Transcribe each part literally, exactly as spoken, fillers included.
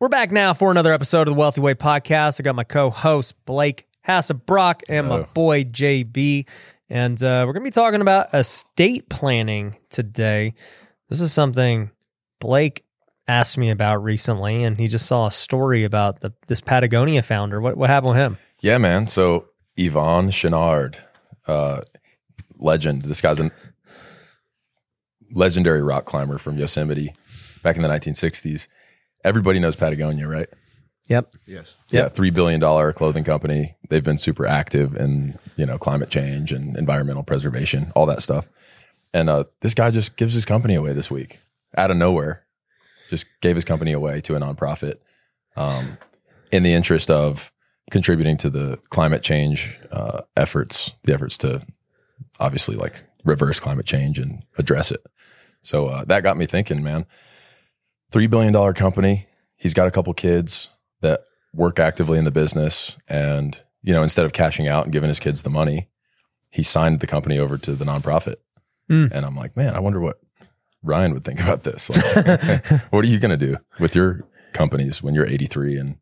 We're back now for another episode of the Wealthy Way podcast. I got my co-host, Blake Hassebrock, and my boy, J B. And uh, we're going to be talking about estate planning today. This is something Blake asked me about recently, and he just saw a story about the this Patagonia founder. What what happened with him? Yeah, man. So Yvon Chouinard, uh, legend. This guy's a legendary rock climber from Yosemite back in the nineteen sixties. Everybody knows Patagonia, right? Yep. Yes. Yeah, three billion dollars clothing company. They've been super active in, you know, climate change and environmental preservation, all that stuff. And uh, this guy just gives his company away this week out of nowhere. Just gave his company away to a nonprofit um, in the interest of contributing to the climate change uh, efforts, the efforts to obviously like reverse climate change and address it. So uh, that got me thinking, man. three billion dollars company. He's got a couple kids that work actively in the business. And, you know, instead of cashing out and giving his kids the money, he signed the company over to the nonprofit. Mm. And I'm like, man, I wonder what Ryan would think about this. Like, what are you going to do with your companies when you're eighty-three and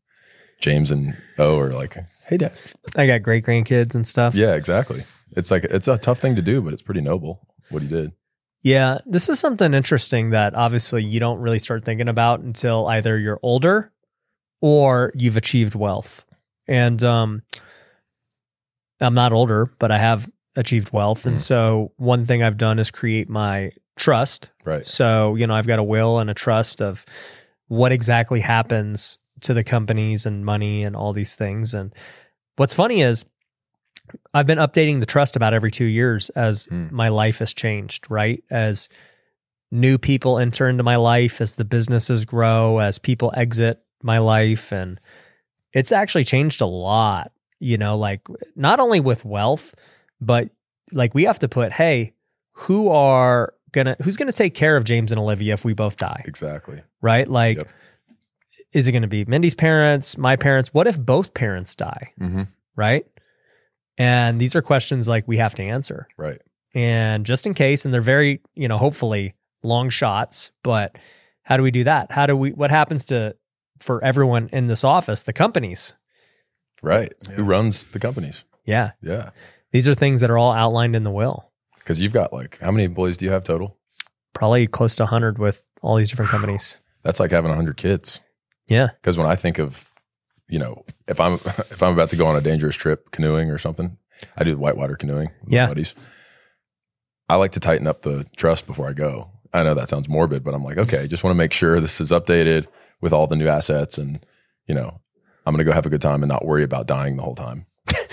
James and O are like, hey, Dad, I got great grandkids and stuff. Yeah, exactly. It's like, it's a tough thing to do, but it's pretty noble what he did. Yeah, this is something interesting that obviously you don't really start thinking about until either you're older or you've achieved wealth. And um, I'm not older, but I have achieved wealth. Mm. And so one thing I've done is create my trust. Right. So, you know, I've got a will and a trust of what exactly happens to the companies and money and all these things. And what's funny is I've been updating the trust about every two years as mm. my life has changed, right? As new people enter into my life, as the businesses grow, as people exit my life. And it's actually changed a lot, you know, like not only with wealth, but like we have to put, hey, who are gonna, who's going to take care of James and Olivia if we both die? Exactly. Right? Like, yep. Is it going to be Mindy's parents, my parents? What if both parents die? Mm-hmm. Right? And these are questions like we have to answer. Right. And just in case, and they're very, you know, hopefully long shots, but how do we do that? How do we, what happens to, for everyone in this office, the companies? Right. Yeah. Who runs the companies? Yeah. Yeah. These are things that are all outlined in the will. Because you've got like, how many employees do you have total? Probably close to one hundred with all these different companies. That's like having one hundred kids. Yeah. Because when I think of, you know, if I'm if I'm about to go on a dangerous trip canoeing or something, I do whitewater canoeing with yeah. my buddies. I like to tighten up the trust before I go. I know that sounds morbid, but I'm like, okay, just want to make sure this is updated with all the new assets, and you know, I'm gonna go have a good time and not worry about dying the whole time,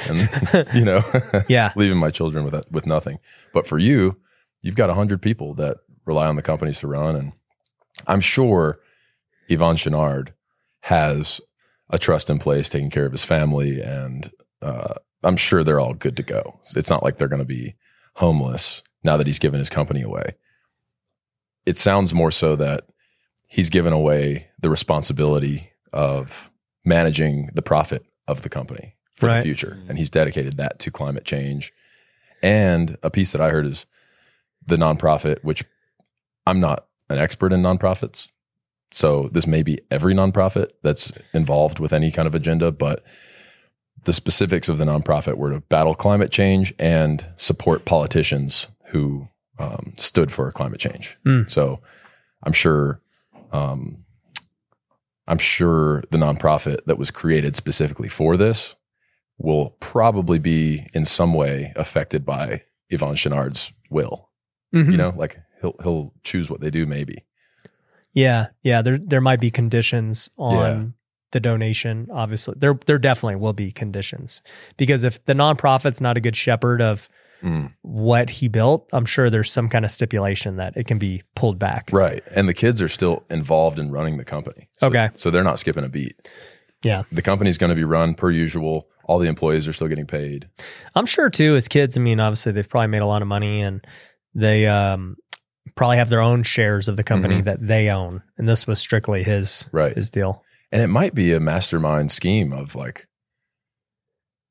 and you know, yeah, leaving my children with a, with nothing. But for you, you've got a hundred people that rely on the companies to run, and I'm sure Yvon Chouinard has a trust in place, taking care of his family. And uh, I'm sure they're all good to go. It's not like they're going to be homeless now that he's given his company away. It sounds more so that he's given away the responsibility of managing the profit of the company for right. the future. And he's dedicated that to climate change. And a piece that I heard is the nonprofit, which I'm not an expert in nonprofits, so this may be every nonprofit that's involved with any kind of agenda, but the specifics of the nonprofit were to battle climate change and support politicians who um, stood for climate change. Mm. So I'm sure, um, I'm sure the nonprofit that was created specifically for this will probably be in some way affected by Yvon Chouinard's will. Mm-hmm. You know, like he'll he'll choose what they do, maybe. Yeah, yeah. There there might be conditions on yeah. the donation, obviously. There there definitely will be conditions. Because if the nonprofit's not a good shepherd of mm. what he built, I'm sure there's some kind of stipulation that it can be pulled back. Right. And the kids are still involved in running the company. So, okay. So they're not skipping a beat. Yeah. The company's going to be run per usual. All the employees are still getting paid. I'm sure too, as kids, I mean, obviously they've probably made a lot of money and they um probably have their own shares of the company mm-hmm. that they own. And this was strictly his, right. his deal. And it might be a mastermind scheme of like,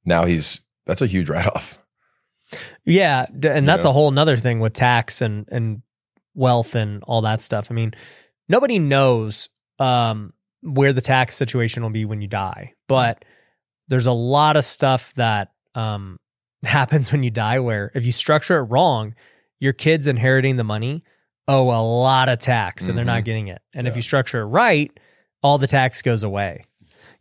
now he's, that's a huge write-off. Yeah. And you that's know? a whole nother thing with tax and, and wealth and all that stuff. I mean, nobody knows um, where the tax situation will be when you die. But there's a lot of stuff that um, happens when you die where if you structure it wrong, your kid's inheriting the money, owe a lot of tax, and mm-hmm. they're not getting it. And yeah. if you structure it right, all the tax goes away.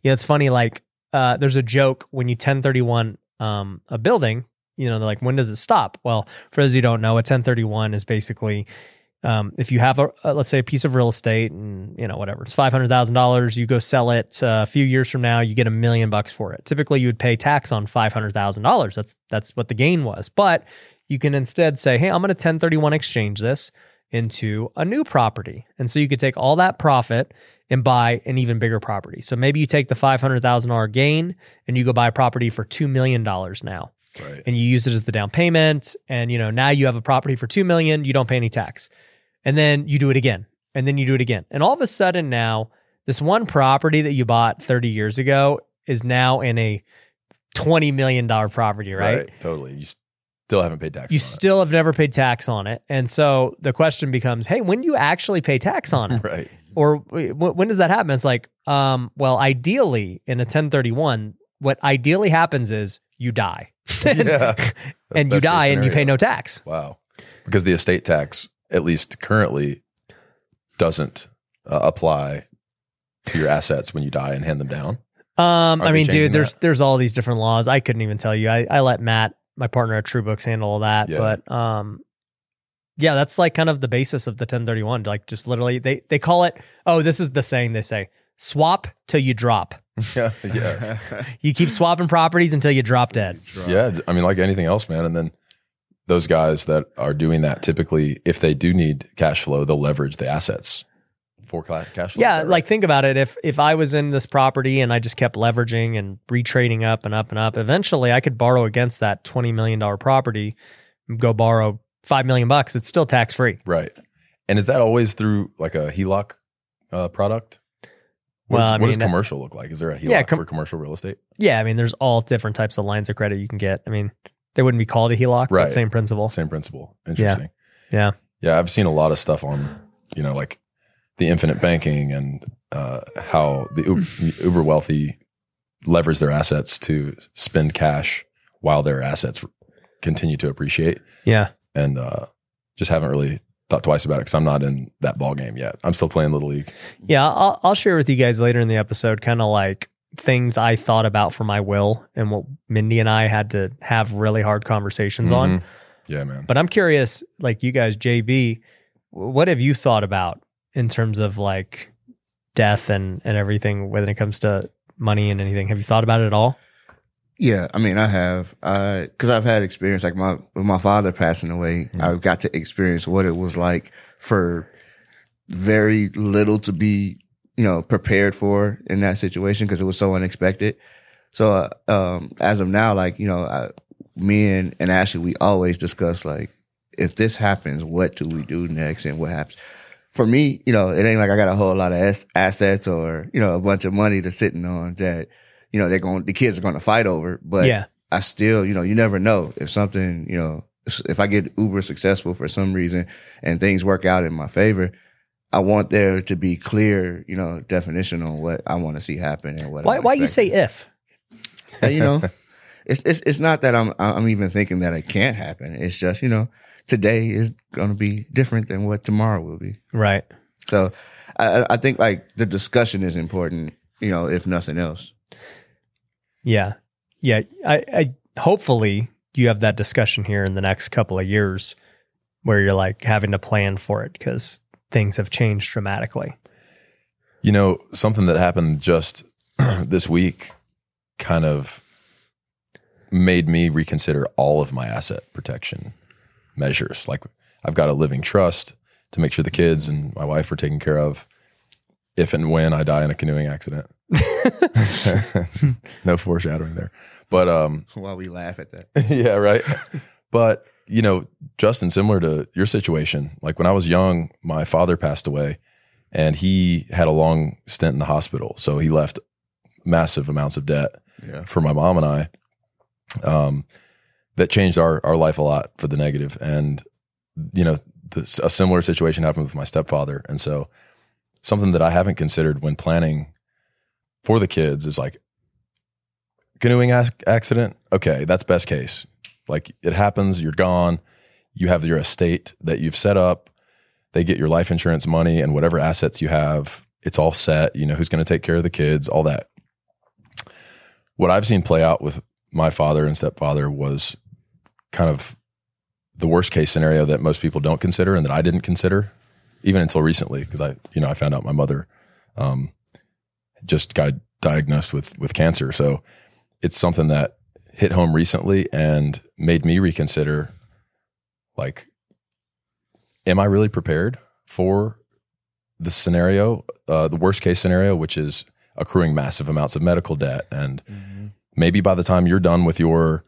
You know, it's funny, like uh, there's a joke when you ten thirty-one um, a building, you know, they're like, when does it stop? Well, for those who don't know, a ten thirty-one is basically um, if you have, a, a let's say, a piece of real estate and, you know, whatever, it's five hundred thousand dollars, you go sell it uh, a few years from now, you get a million bucks for it. Typically, you would pay tax on five hundred thousand dollars. That's that's what the gain was. But you can instead say, hey, I'm going to ten thirty-one exchange this into a new property. And so you could take all that profit and buy an even bigger property. So maybe you take the five hundred thousand dollars gain and you go buy a property for two million dollars now. Right. And you use it as the down payment. And, you know, now you have a property for two million dollars, you don't pay any tax. And then you do it again. And then you do it again. And all of a sudden now, this one property that you bought thirty years ago is now in a twenty million dollars property, right? Right, totally. You still haven't paid tax on it. You still have never paid tax on it. And so the question becomes, hey, when do you actually pay tax on it? Right. Or when does that happen? It's like, um, well, ideally in a ten thirty-one, what ideally happens is you die. and, yeah. and you die and you pay no tax. Wow. Because the estate tax, at least currently, doesn't uh, apply to your assets when you die and hand them down. Um, Are I mean, dude, there's that? there's all these different laws. I couldn't even tell you. I, I let Matt, my partner at TrueBooks, handle all that. Yeah. But um, yeah, that's like kind of the basis of the ten thirty-one. Like just literally, they, they call it, oh, this is the saying they say, swap till you drop. Yeah, yeah. You keep swapping properties until you drop dead. Yeah, I mean, like anything else, man. And then those guys that are doing that, typically, if they do need cash flow, they'll leverage the assets for cash flow. Yeah, right? Like think about it. If if I was in this property and I just kept leveraging and retrading up and up and up, eventually I could borrow against that twenty million dollars property, go borrow five million bucks. It's still tax free. Right. And is that always through like a H E L O C uh, product? What, well, is, I mean, what does commercial look like? Is there a H E L O C yeah, com- for commercial real estate? Yeah, I mean, there's all different types of lines of credit you can get. I mean, they wouldn't be called a H E L O C, right. But same principle. Same principle. Interesting. Yeah. yeah. Yeah, I've seen a lot of stuff on, you know, like the infinite banking and uh, how the uber, uber wealthy leverage their assets to spend cash while their assets continue to appreciate. Yeah. And uh, just haven't really thought twice about it because I'm not in that ball game yet. I'm still playing Little League. Yeah, I'll, I'll share with you guys later in the episode kind of like things I thought about for my will and what Mindy and I had to have really hard conversations mm-hmm. on. Yeah, man. But I'm curious, like you guys, J B, what have you thought about in terms of like death and, and everything when it comes to money and anything? Have you thought about it at all? Yeah, I mean, I have, uh, cause I've had experience, like my, with my father passing away, mm-hmm. I've got to experience what it was like for very little to be, you know, prepared for in that situation. Cause it was so unexpected. So, uh, um, as of now, like, you know, I, me and, and Ashley, we always discuss like, if this happens, what do we do next and what happens? For me, you know, it ain't like I got a whole lot of ass- assets or, you know, a bunch of money to sitting on that. You know, they're going, the kids are going to fight over, but yeah. I still, you know, you never know if something, you know, if I get uber successful for some reason and things work out in my favor, I want there to be clear, you know, definition on what I want to see happen and what. Why, why you say if? And, you know, it's, it's, it's not that I'm, I'm even thinking that it can't happen. It's just, you know, today is going to be different than what tomorrow will be. Right. So I, I think like the discussion is important, you know, if nothing else. Yeah. Yeah. I, I hopefully you have that discussion here in the next couple of years where you're like having to plan for it because things have changed dramatically. You know, something that happened just this week kind of made me reconsider all of my asset protection measures. Like I've got a living trust to make sure the kids and my wife are taken care of if and when I die in a canoeing accident. No foreshadowing there, but um while we laugh at that. Yeah, right. But you know, Justin, similar to your situation, like when I was young, my father passed away and he had a long stint in the hospital, so he left massive amounts of debt yeah. for my mom and I um that changed our our life a lot for the negative. And you know, this, a similar situation happened with my stepfather, and so something that I haven't considered when planning for the kids is like canoeing accident. Okay, that's best case. Like it happens, you're gone. You have your estate that you've set up. They get your life insurance money and whatever assets you have. It's all set. You know who's going to take care of the kids, all that. What I've seen play out with my father and stepfather was kind of the worst case scenario that most people don't consider and that I didn't consider even until recently, because I, you know, I found out my mother um, just got diagnosed with with cancer. So it's something that hit home recently and made me reconsider, like, am I really prepared for the scenario, uh, the worst case scenario, which is accruing massive amounts of medical debt. And mm-hmm. maybe by the time you're done with your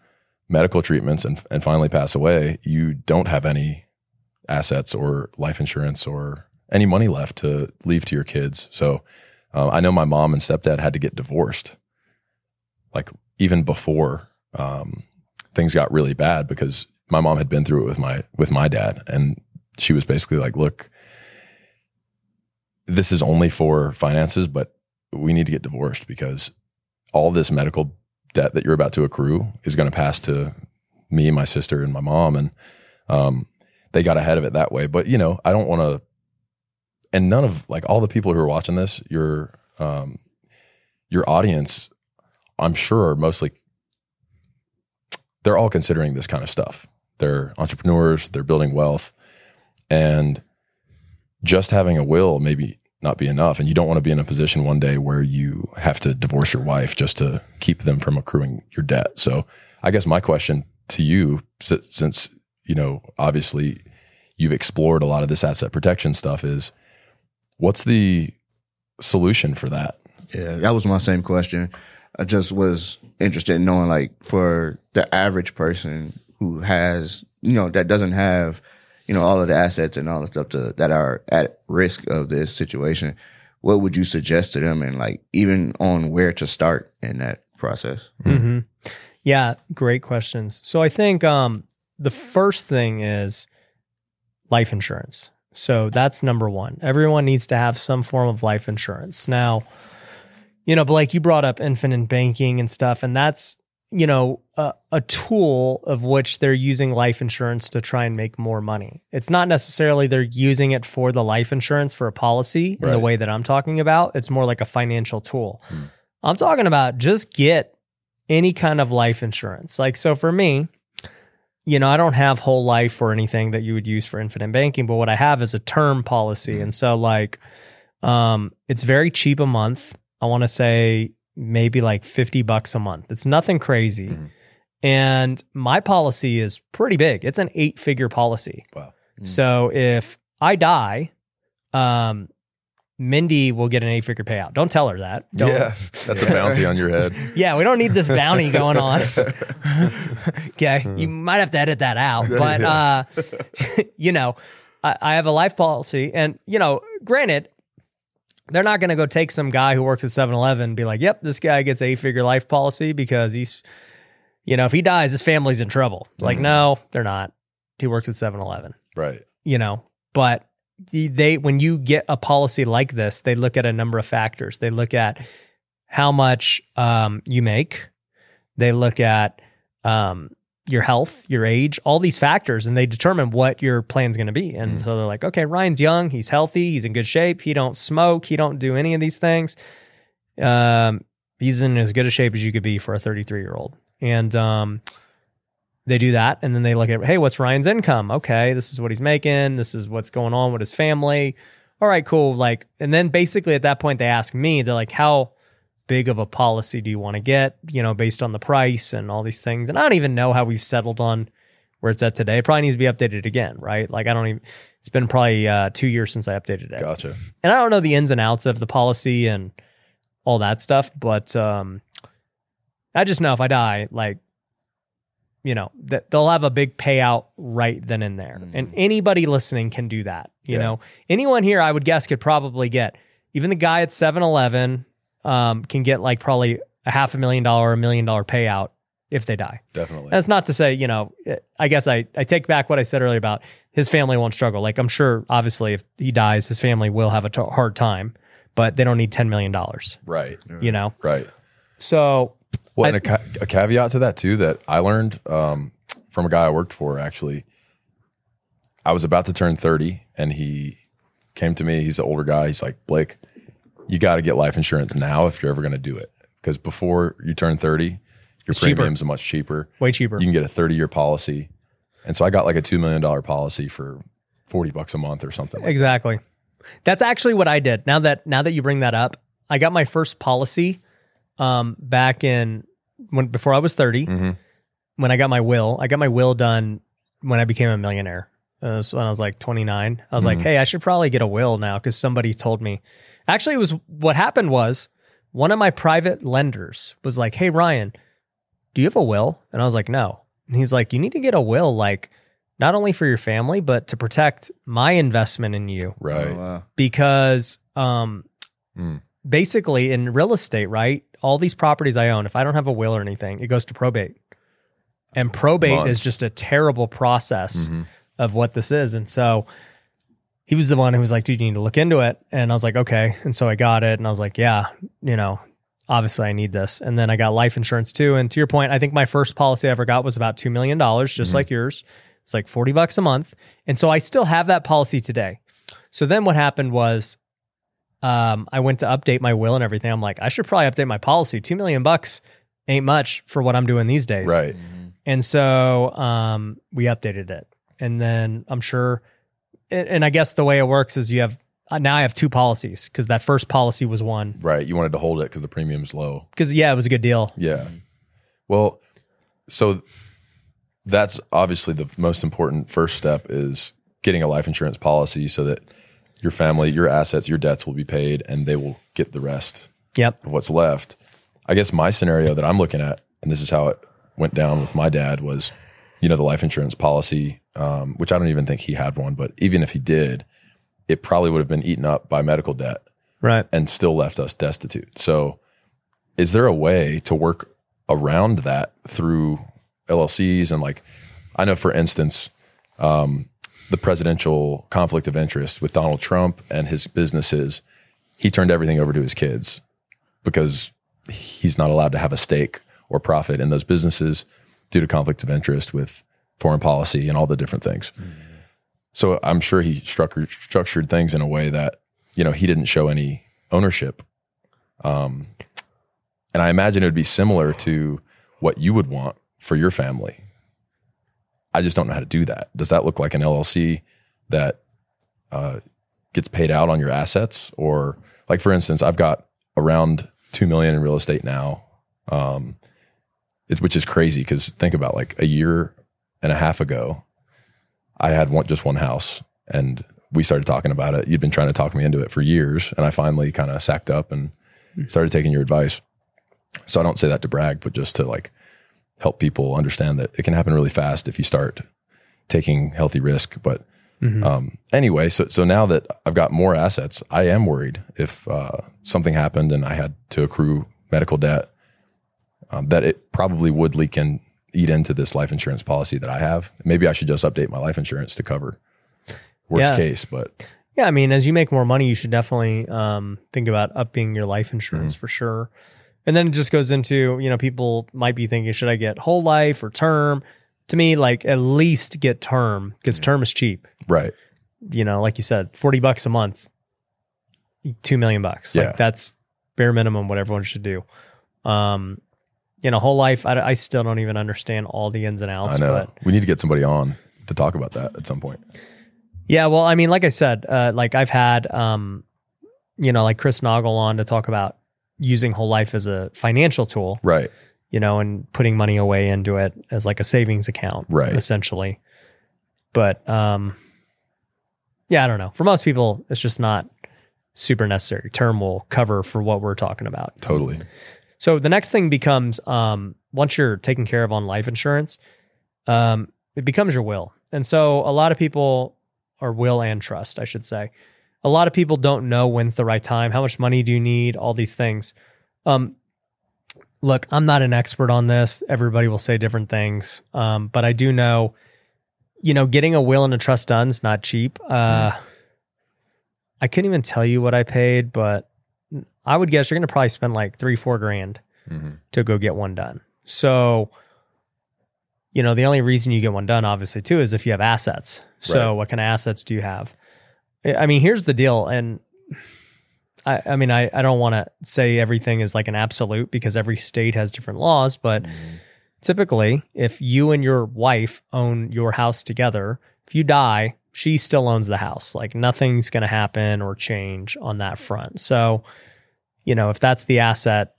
medical treatments and, and finally pass away, you don't have any assets or life insurance or any money left to leave to your kids. So uh, I know my mom and stepdad had to get divorced, like even before um, things got really bad, because my mom had been through it with my, with my dad. And she was basically like, look, this is only for finances, but we need to get divorced because all this medical debt that you're about to accrue is going to pass to me, my sister, and my mom. And um, they got ahead of it that way. But, you know, I don't want to, and none of, like, all the people who are watching this, your, um, your audience, I'm sure are mostly, they're all considering this kind of stuff. They're entrepreneurs, they're building wealth. And just having a will maybe not be enough. And you don't want to be in a position one day where you have to divorce your wife just to keep them from accruing your debt. So I guess my question to you, since, you know, obviously you've explored a lot of this asset protection stuff, is what's the solution for that? Yeah, that was my same question. I just was interested in knowing, like, for the average person who has, you know, that doesn't have, you know, all of the assets and all the stuff to, that are at risk of this situation, what would you suggest to them? And, like, even on where to start in that process? Mm-hmm. Yeah, great questions. So I think um, the first thing is life insurance. So that's number one. Everyone needs to have some form of life insurance. Now, you know, Blake, you brought up infinite banking and stuff, and that's, you know, a, a tool of which they're using life insurance to try and make more money. It's not necessarily they're using it for the life insurance for a policy in right. the way that I'm talking about. It's more like a financial tool. Hmm. I'm talking about just get any kind of life insurance. Like, so for me, you know, I don't have whole life or anything that you would use for infinite banking, but what I have is a term policy. Hmm. And so, like, um, it's very cheap a month. I want to say maybe like fifty bucks a month. It's nothing crazy. Mm-hmm. And my policy is pretty big. It's an eight figure policy. Wow. Mm-hmm. So if I die, um, Mindy will get an eight figure payout. Don't tell her that. Don't. Yeah. That's a bounty on your head. Yeah. We don't need this bounty going on. Okay. Mm-hmm. You might have to edit that out, but, yeah. uh, you know, I, I have a life policy, and, you know, granted, they're not going to go take some guy who works at seven eleven and be like, yep, this guy gets a eight-figure life policy because he's, you know, if he dies, his family's in trouble. Mm-hmm. Like, no, they're not. He works at seven eleven. Right. You know, but they, when you get a policy like this, they look at a number of factors. They look at how much um, you make. They look at um, your health, your age, all these factors, and they determine what your plan's going to be. And mm. so they're like, okay, Ryan's young, he's healthy, he's in good shape, he don't smoke, he don't do any of these things. Um, he's in as good a shape as you could be for a thirty-three-year-old. And um, they do that, and then they look at, hey, what's Ryan's income? Okay, this is what he's making, this is what's going on with his family. All right, cool. Like, and then basically at that point, they ask me, they're like, how big of a policy do you want to get, you know, based on the price and all these things? And I don't even know how we've settled on where it's at today. It probably needs to be updated again, right? Like, I don't even, it's been probably uh, two years since I updated it. Gotcha. And I don't know the ins and outs of the policy and all that stuff, but um, I just know if I die, like, you know, that they'll have a big payout right then and there. Mm. And anybody listening can do that. You yeah. know, anyone here, I would guess, could probably get, even the guy at seven eleven, Um, can get like probably a half a million dollar, a million dollar payout if they die. Definitely. That's not to say, you know, I guess I, I take back what I said earlier about his family won't struggle. Like, I'm sure, obviously, if he dies, his family will have a t- hard time, but they don't need ten million dollars. Right. You know? Right. So... Well, and I, a, ca- a caveat to that, too, that I learned um, from a guy I worked for, actually. I was about to turn thirty, and he came to me. He's an older guy. He's like, Blake, you got to get life insurance now if you're ever going to do it. Because before you turn thirty... Your it's premiums cheaper. are much cheaper. Way cheaper. You can get a thirty-year policy. And so I got like a two million dollars policy for forty bucks a month or something. Like exactly. That. That's actually what I did. Now that now that you bring that up, I got my first policy um, back in, when before I was thirty, mm-hmm. when I got my will. I got my will done when I became a millionaire. Uh, so when I was like twenty-nine. I was mm-hmm. like, hey, I should probably get a will now because somebody told me. Actually, it was what happened was one of my private lenders was like, hey, Ryan, do you have a will? And I was like, no. And he's like, you need to get a will, like not only for your family, but to protect my investment in you. Right. Oh, wow. Because um, mm. basically in real estate, right, all these properties I own, if I don't have a will or anything, it goes to probate. And probate Months. is just a terrible process mm-hmm. of what this is. And so he was the one who was like, dude, you need to look into it. And I was like, okay. And so I got it. And I was like, yeah, you know, obviously I need this. And then I got life insurance too. And to your point, I think my first policy I ever got was about two million dollars, just mm-hmm. like yours. It's like forty bucks a month. And so I still have that policy today. So then what happened was, um, I went to update my will and everything. I'm like, I should probably update my policy. two million bucks ain't much for what I'm doing these days. Right. Mm-hmm. And so, um, we updated it, and then I'm sure, and, and I guess the way it works is you have, now I have two policies because that first policy was one. Right. You wanted to hold it because the premium's low. Because, yeah, it was a good deal. Yeah. Well, so that's obviously the most important first step is getting a life insurance policy so that your family, your assets, your debts will be paid and they will get the rest yep. of what's left. I guess my scenario that I'm looking at, and this is how it went down with my dad, was, you know, the life insurance policy, um, which I don't even think he had one, but even if he did, it probably would have been eaten up by medical debt, right? And still left us destitute. So is there a way to work around that through L L Cs? And like, I know, for instance, um, the presidential conflict of interest with Donald Trump and his businesses, he turned everything over to his kids because he's not allowed to have a stake or profit in those businesses due to conflict of interest with foreign policy and all the different things. Mm. So I'm sure he structured, structured things in a way that, you know, he didn't show any ownership. Um, and I imagine it would be similar to what you would want for your family. I just don't know how to do that. Does that look like an L L C that uh, gets paid out on your assets? Or like, for instance, I've got around two million dollars in real estate now, um, it's, which is crazy because think about like a year and a half ago, I had one, just one house, and we started talking about it. You'd been trying to talk me into it for years, and I finally kind of sacked up and started taking your advice. So I don't say that to brag, but just to like help people understand that it can happen really fast if you start taking healthy risk. But mm-hmm. um, anyway, so so now that I've got more assets, I am worried if uh, something happened and I had to accrue medical debt, um, that it probably would leak in. eat into this life insurance policy that I have. Maybe I should just update my life insurance to cover worst yeah. case, but yeah, I mean, as you make more money, you should definitely um, think about upping your life insurance mm-hmm. for sure. And then it just goes into, you know, people might be thinking, should I get whole life or term? To me, like at least get term because mm-hmm. term is cheap, right? You know, like you said, forty bucks a month, two million bucks. Yeah. Like that's bare minimum what everyone should do. Um, You know, whole life, I, I still don't even understand all the ins and outs. I know. But we need to get somebody on to talk about that at some point. Yeah, well, I mean, like I said, uh, like I've had, um, you know, like Chris Noggle on to talk about using whole life as a financial tool. Right. You know, and putting money away into it as like a savings account. Right. Essentially. But, um, yeah, I don't know. For most people, it's just not super necessary. Term will cover for what we're talking about. Totally. So the next thing becomes, um, once you're taken care of on life insurance, um, it becomes your will. And so a lot of people are will and trust, I should say. A lot of people don't know when's the right time, how much money do you need, all these things. Um, look, I'm not an expert on this. Everybody will say different things. Um, but I do know, you know, getting a will and a trust done is not cheap. Uh, mm. I couldn't even tell you what I paid, but I would guess you're going to probably spend like three, four grand mm-hmm. to go get one done. So, you know, the only reason you get one done, obviously, too, is if you have assets. So right. What kind of assets do you have? I mean, here's the deal. And I, I mean, I, I don't want to say everything is like an absolute because every state has different laws. But mm-hmm. typically, if you and your wife own your house together, if you die, she still owns the house. Like nothing's going to happen or change on that front. So, you know, if that's the asset,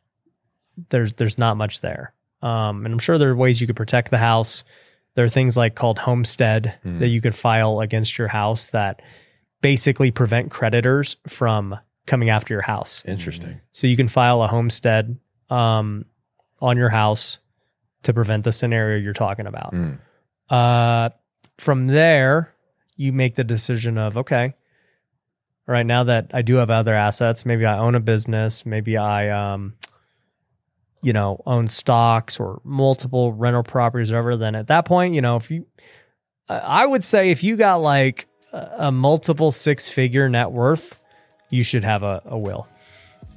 there's there's not much there. Um, and I'm sure there are ways you could protect the house. There are things like called homestead mm-hmm. that you could file against your house that basically prevent creditors from coming after your house. Interesting. So you can file a homestead um, on your house to prevent the scenario you're talking about. Mm. Uh, from there, you make the decision of, okay, all right, now that I do have other assets, maybe I own a business, maybe I, um, you know, own stocks or multiple rental properties or whatever. Then at that point, you know, if you, I would say if you got like a multiple six figure net worth, you should have a, a will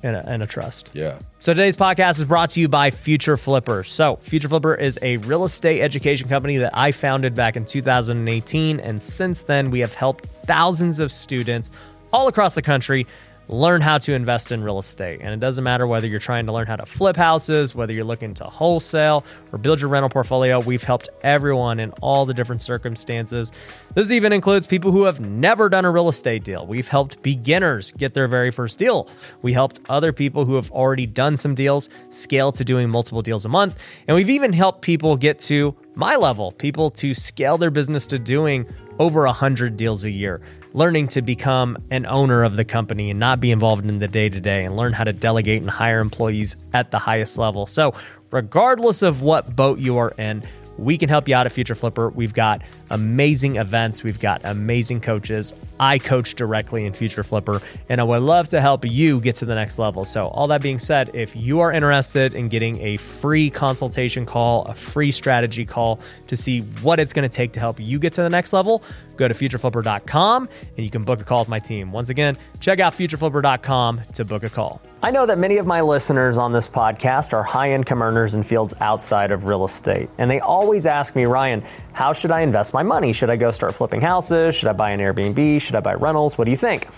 and a, and a trust. Yeah. So today's podcast is brought to you by Future Flipper. So Future Flipper is a real estate education company that I founded back in two thousand eighteen. And since then, we have helped thousands of students all across the country learn how to invest in real estate. And it doesn't matter whether you're trying to learn how to flip houses, whether you're looking to wholesale or build your rental portfolio, we've helped everyone in all the different circumstances. This even includes people who have never done a real estate deal. We've helped beginners get their very first deal. We helped other people who have already done some deals scale to doing multiple deals a month. And we've even helped people get to my level, people to scale their business to doing over one hundred deals a year, learning to become an owner of the company and not be involved in the day-to-day and learn how to delegate and hire employees at the highest level. So regardless of what boat you are in, we can help you out at Future Flipper. We've got amazing events. We've got amazing coaches. I coach directly in Future Flipper, and I would love to help you get to the next level. So all that being said, if you are interested in getting a free consultation call, a free strategy call to see what it's going to take to help you get to the next level, go to future flipper dot com and you can book a call with my team. Once again, check out future flipper dot com to book a call. I know that many of my listeners on this podcast are high income earners in fields outside of real estate. And they always ask me, Ryan, how should I invest my money? Should I go start flipping houses? Should I buy an Airbnb? Should I buy rentals? What do you think?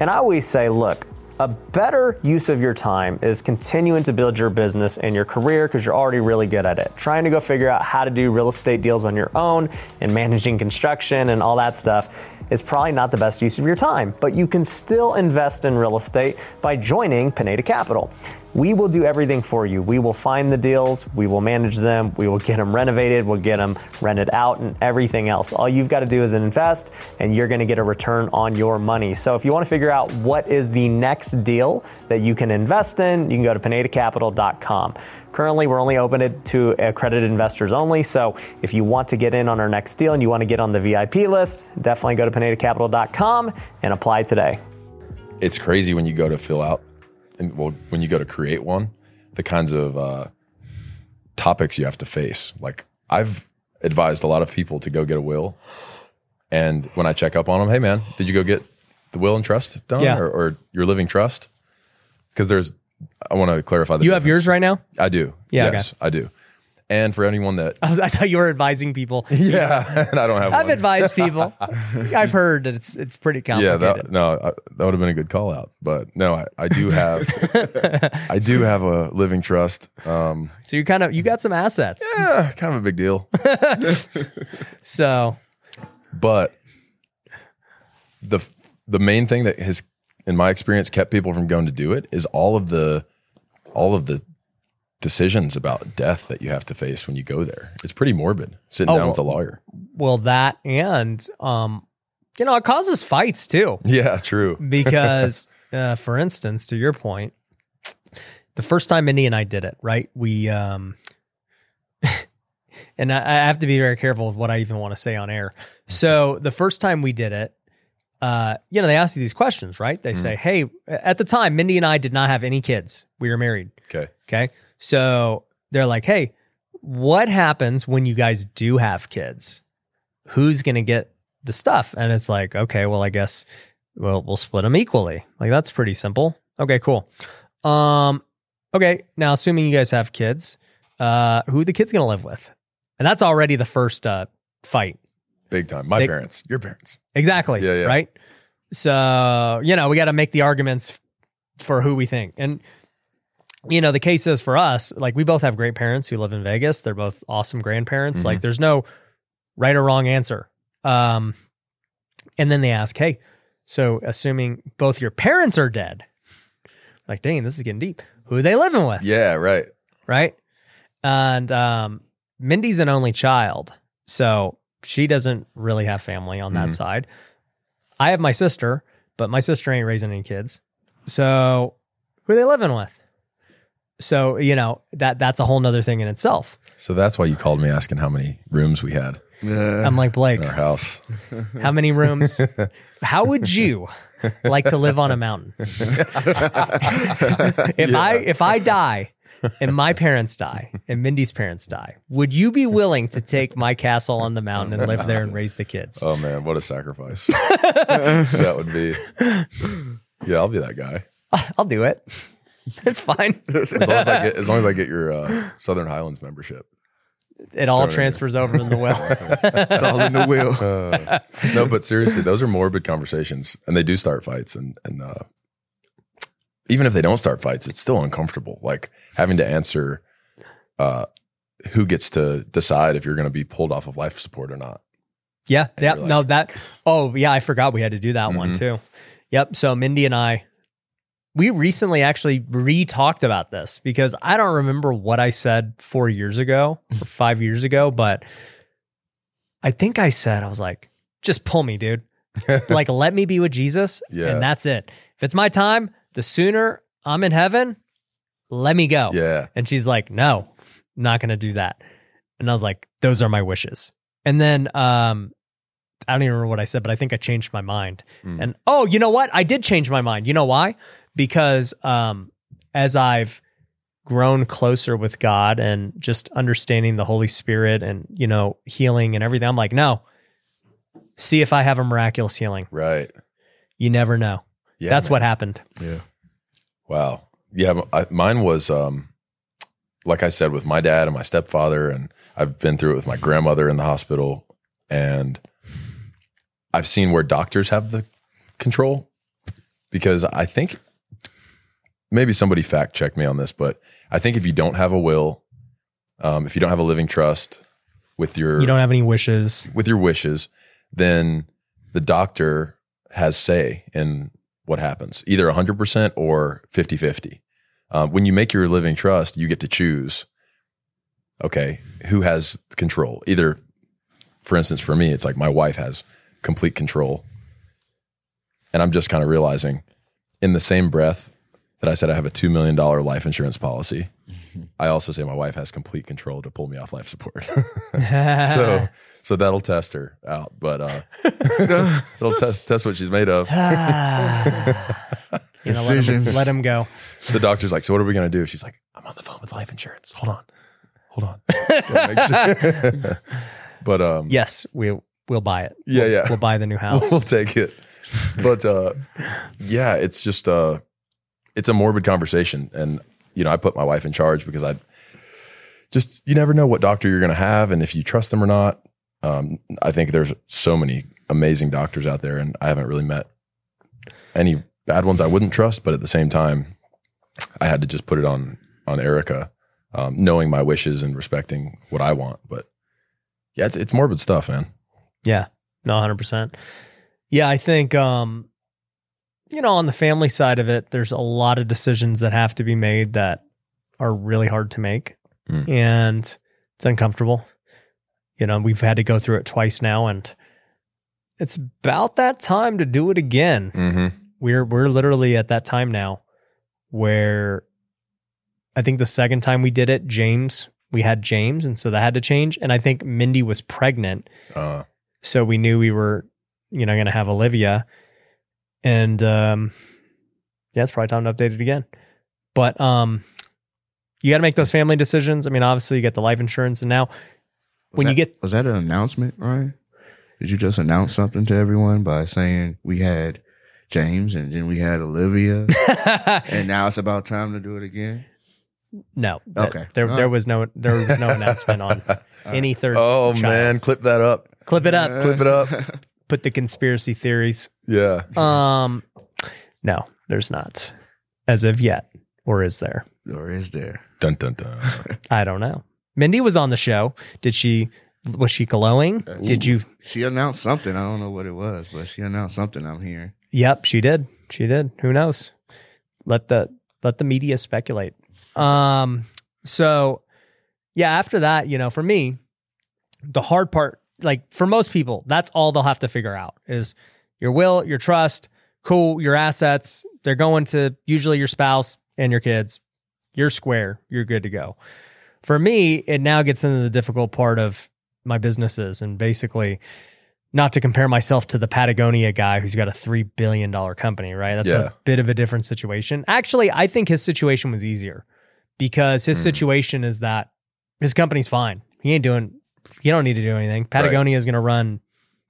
And I always say, look, a better use of your time is continuing to build your business and your career because you're already really good at it. Trying to go figure out how to do real estate deals on your own and managing construction and all that stuff is probably not the best use of your time, but you can still invest in real estate by joining Pineda Capital. We will do everything for you. We will find the deals, we will manage them, we will get them renovated, we'll get them rented out and everything else. All you've got to do is invest and you're going to get a return on your money. So if you want to figure out what is the next deal that you can invest in, you can go to pineda capital dot com. Currently, we're only open to accredited investors only. So if you want to get in on our next deal and you want to get on the V I P list, definitely go to pineda capital dot com and apply today. It's crazy when you go to fill out and well, when you go to create one, the kinds of uh, topics you have to face. Like I've advised a lot of people to go get a will. And when I check up on them, hey man, did you go get the will and trust done yeah. or, or your living trust? Because there's, I want to clarify that. You difference. Have yours right now? I do. Yeah, yes, okay. I do. And for anyone that... I thought you were advising people. Yeah, and I don't have I've one. Advised people. I've heard that it's it's pretty complicated. Yeah, that, no, I, that would have been a good call out. But no, I, I do have I do have a living trust. Um, so you kind of you got some assets. Yeah, kind of a big deal. So. But the the main thing that has... in my experience, kept people from going to do it is all of the, all of the decisions about death that you have to face when you go there. It's pretty morbid sitting oh, down well, with a lawyer. Well, that and, um, you know, it causes fights too. Yeah, true. Because, uh, for instance, to your point, the first time Mindy and I did it, right? We, um, and I, I have to be very careful with what I even want to say on air. So the first time we did it, Uh, you know, they ask you these questions, right? They mm. say, hey, at the time, Mindy and I did not have any kids. We were married. Okay. Okay. So they're like, hey, what happens when you guys do have kids? Who's going to get the stuff? And it's like, okay, well, I guess we'll, we'll split them equally. Like, that's pretty simple. Okay, cool. Um, okay. Now, assuming you guys have kids, uh, who are the kids going to live with? And that's already the first uh, fight. Big time. My they, parents, your parents. Exactly. Yeah, yeah. Right. So, you know, we got to make the arguments f- for who we think. And, you know, the case is for us, like, we both have great parents who live in Vegas. They're both awesome grandparents. Mm-hmm. Like, there's no right or wrong answer. Um, and then they ask, hey, so assuming both your parents are dead, like, dang, this is getting deep. Who are they living with? Yeah. Right. Right. And, um, Mindy's an only child, so she doesn't really have family on that mm-hmm. side. I have my sister, but my sister ain't raising any kids. So who are they living with? So, you know, that that's a whole nother thing in itself. So that's why you called me asking how many rooms we had. Uh, I'm like, Blake, in our house. How many rooms? How would you like to live on a mountain? if yeah. I if I die and my parents die and Mindy's parents die, would you be willing to take my castle on the mountain and live there and raise the kids? Oh man, what a sacrifice. That would be. Yeah, I'll be that guy. I'll do it. It's fine. as, long as, I get, as long as I get your uh, Southern Highlands membership. It all transfers over in the will. It's all in the will. Uh, no, but seriously, those are morbid conversations, and they do start fights. And, and uh, even if they don't start fights, it's still uncomfortable. Like having to answer uh, who gets to decide if you're going to be pulled off of life support or not. Yeah. And yeah. Like, no, that. Oh, yeah. I forgot we had to do that mm-hmm. one too. Yep. So Mindy and I. We recently actually re-talked about this because I don't remember what I said four years ago or five years ago, but I think I said, I was like, just pull me, dude. Like, let me be with Jesus yeah. and that's it. If it's my time, the sooner I'm in heaven, let me go. Yeah. And she's like, no, I'm not going to do that. And I was like, those are my wishes. And then, um, I don't even remember what I said, but I think I changed my mind. Mm. And oh, you know what? I did change my mind. You know why? Because um, as I've grown closer with God and just understanding the Holy Spirit and, you know, healing and everything, I'm like, no, see if I have a miraculous healing. Right. You never know. Yeah, that's man. What happened. Yeah. Wow. Yeah. I, mine was, um, like I said, with my dad and my stepfather, and I've been through it with my grandmother in the hospital, and I've seen where doctors have the control, because I think maybe somebody fact check me on this, but I think if you don't have a will, um, if you don't have a living trust with your, you don't have any wishes with your wishes, then the doctor has say in what happens, either a hundred percent or fifty fifty. Um, when you make your living trust, you get to choose, okay, who has control. Either, for instance, for me, it's like my wife has complete control. And I'm just kind of realizing in the same breath that I said I have a two million dollars life insurance policy, mm-hmm. I also say my wife has complete control to pull me off life support. so so that'll test her out, but uh, it'll test test what she's made of. You know, let him, let him go. The doctor's like, so what are we going to do? She's like, I'm on the phone with life insurance. Hold on. Hold on. Sure. But um, yes, we We'll buy it. Yeah, yeah. We'll buy the new house. We'll take it. But uh, yeah, it's just uh, it's a morbid conversation, and you know, I put my wife in charge because I just you never know what doctor you're going to have and if you trust them or not. Um, I think there's so many amazing doctors out there, and I haven't really met any bad ones I wouldn't trust. But at the same time, I had to just put it on on Erica, um, knowing my wishes and respecting what I want. But yeah, it's it's morbid stuff, man. Yeah, no, one hundred percent. Yeah, I think, um, you know, on the family side of it, there's a lot of decisions that have to be made that are really hard to make, mm. and it's uncomfortable. You know, we've had to go through it twice now, and it's about that time to do it again. Mm-hmm. We're we're literally at that time now where I think the second time we did it, James, we had James, and so that had to change. And I think Mindy was pregnant. Uh So we knew we were, you know, going to have Olivia, and um, yeah, it's probably time to update it again. But um, You got to make those family decisions. I mean, obviously you get the life insurance, and now was when that, you get... Was that an announcement, Ryan? Did you just announce something to everyone by saying we had James and then we had Olivia and now it's about time to do it again? No. Okay. That, there, right. there was no there was no announcement on any third Oh, child. Man. Clip that up. Clip it up. Clip it up. Put the conspiracy theories. Yeah. Um. No, there's not. As of yet. Or is there? Or is there? Dun, dun, dun. I don't know. Mindy was on the show. Did she... Was she glowing? Uh, did you? She announced something. I don't know what it was, but she announced something, I'm hearing. Yep, she did. She did. Who knows? Let the let the media speculate. Um. So, yeah, after that, you know, for me, the hard part, like for most people, that's all they'll have to figure out is your will, your trust, cool, your assets. They're going to usually your spouse and your kids. You're square. You're good to go. For me, it now gets into the difficult part of my businesses, and basically not to compare myself to the Patagonia guy who's got a three billion dollars company, right? That's yeah. a bit of a different situation. Actually, I think his situation was easier because his mm. situation is that his company's fine. He ain't doing, you don't need to do anything. Patagonia right. is going to run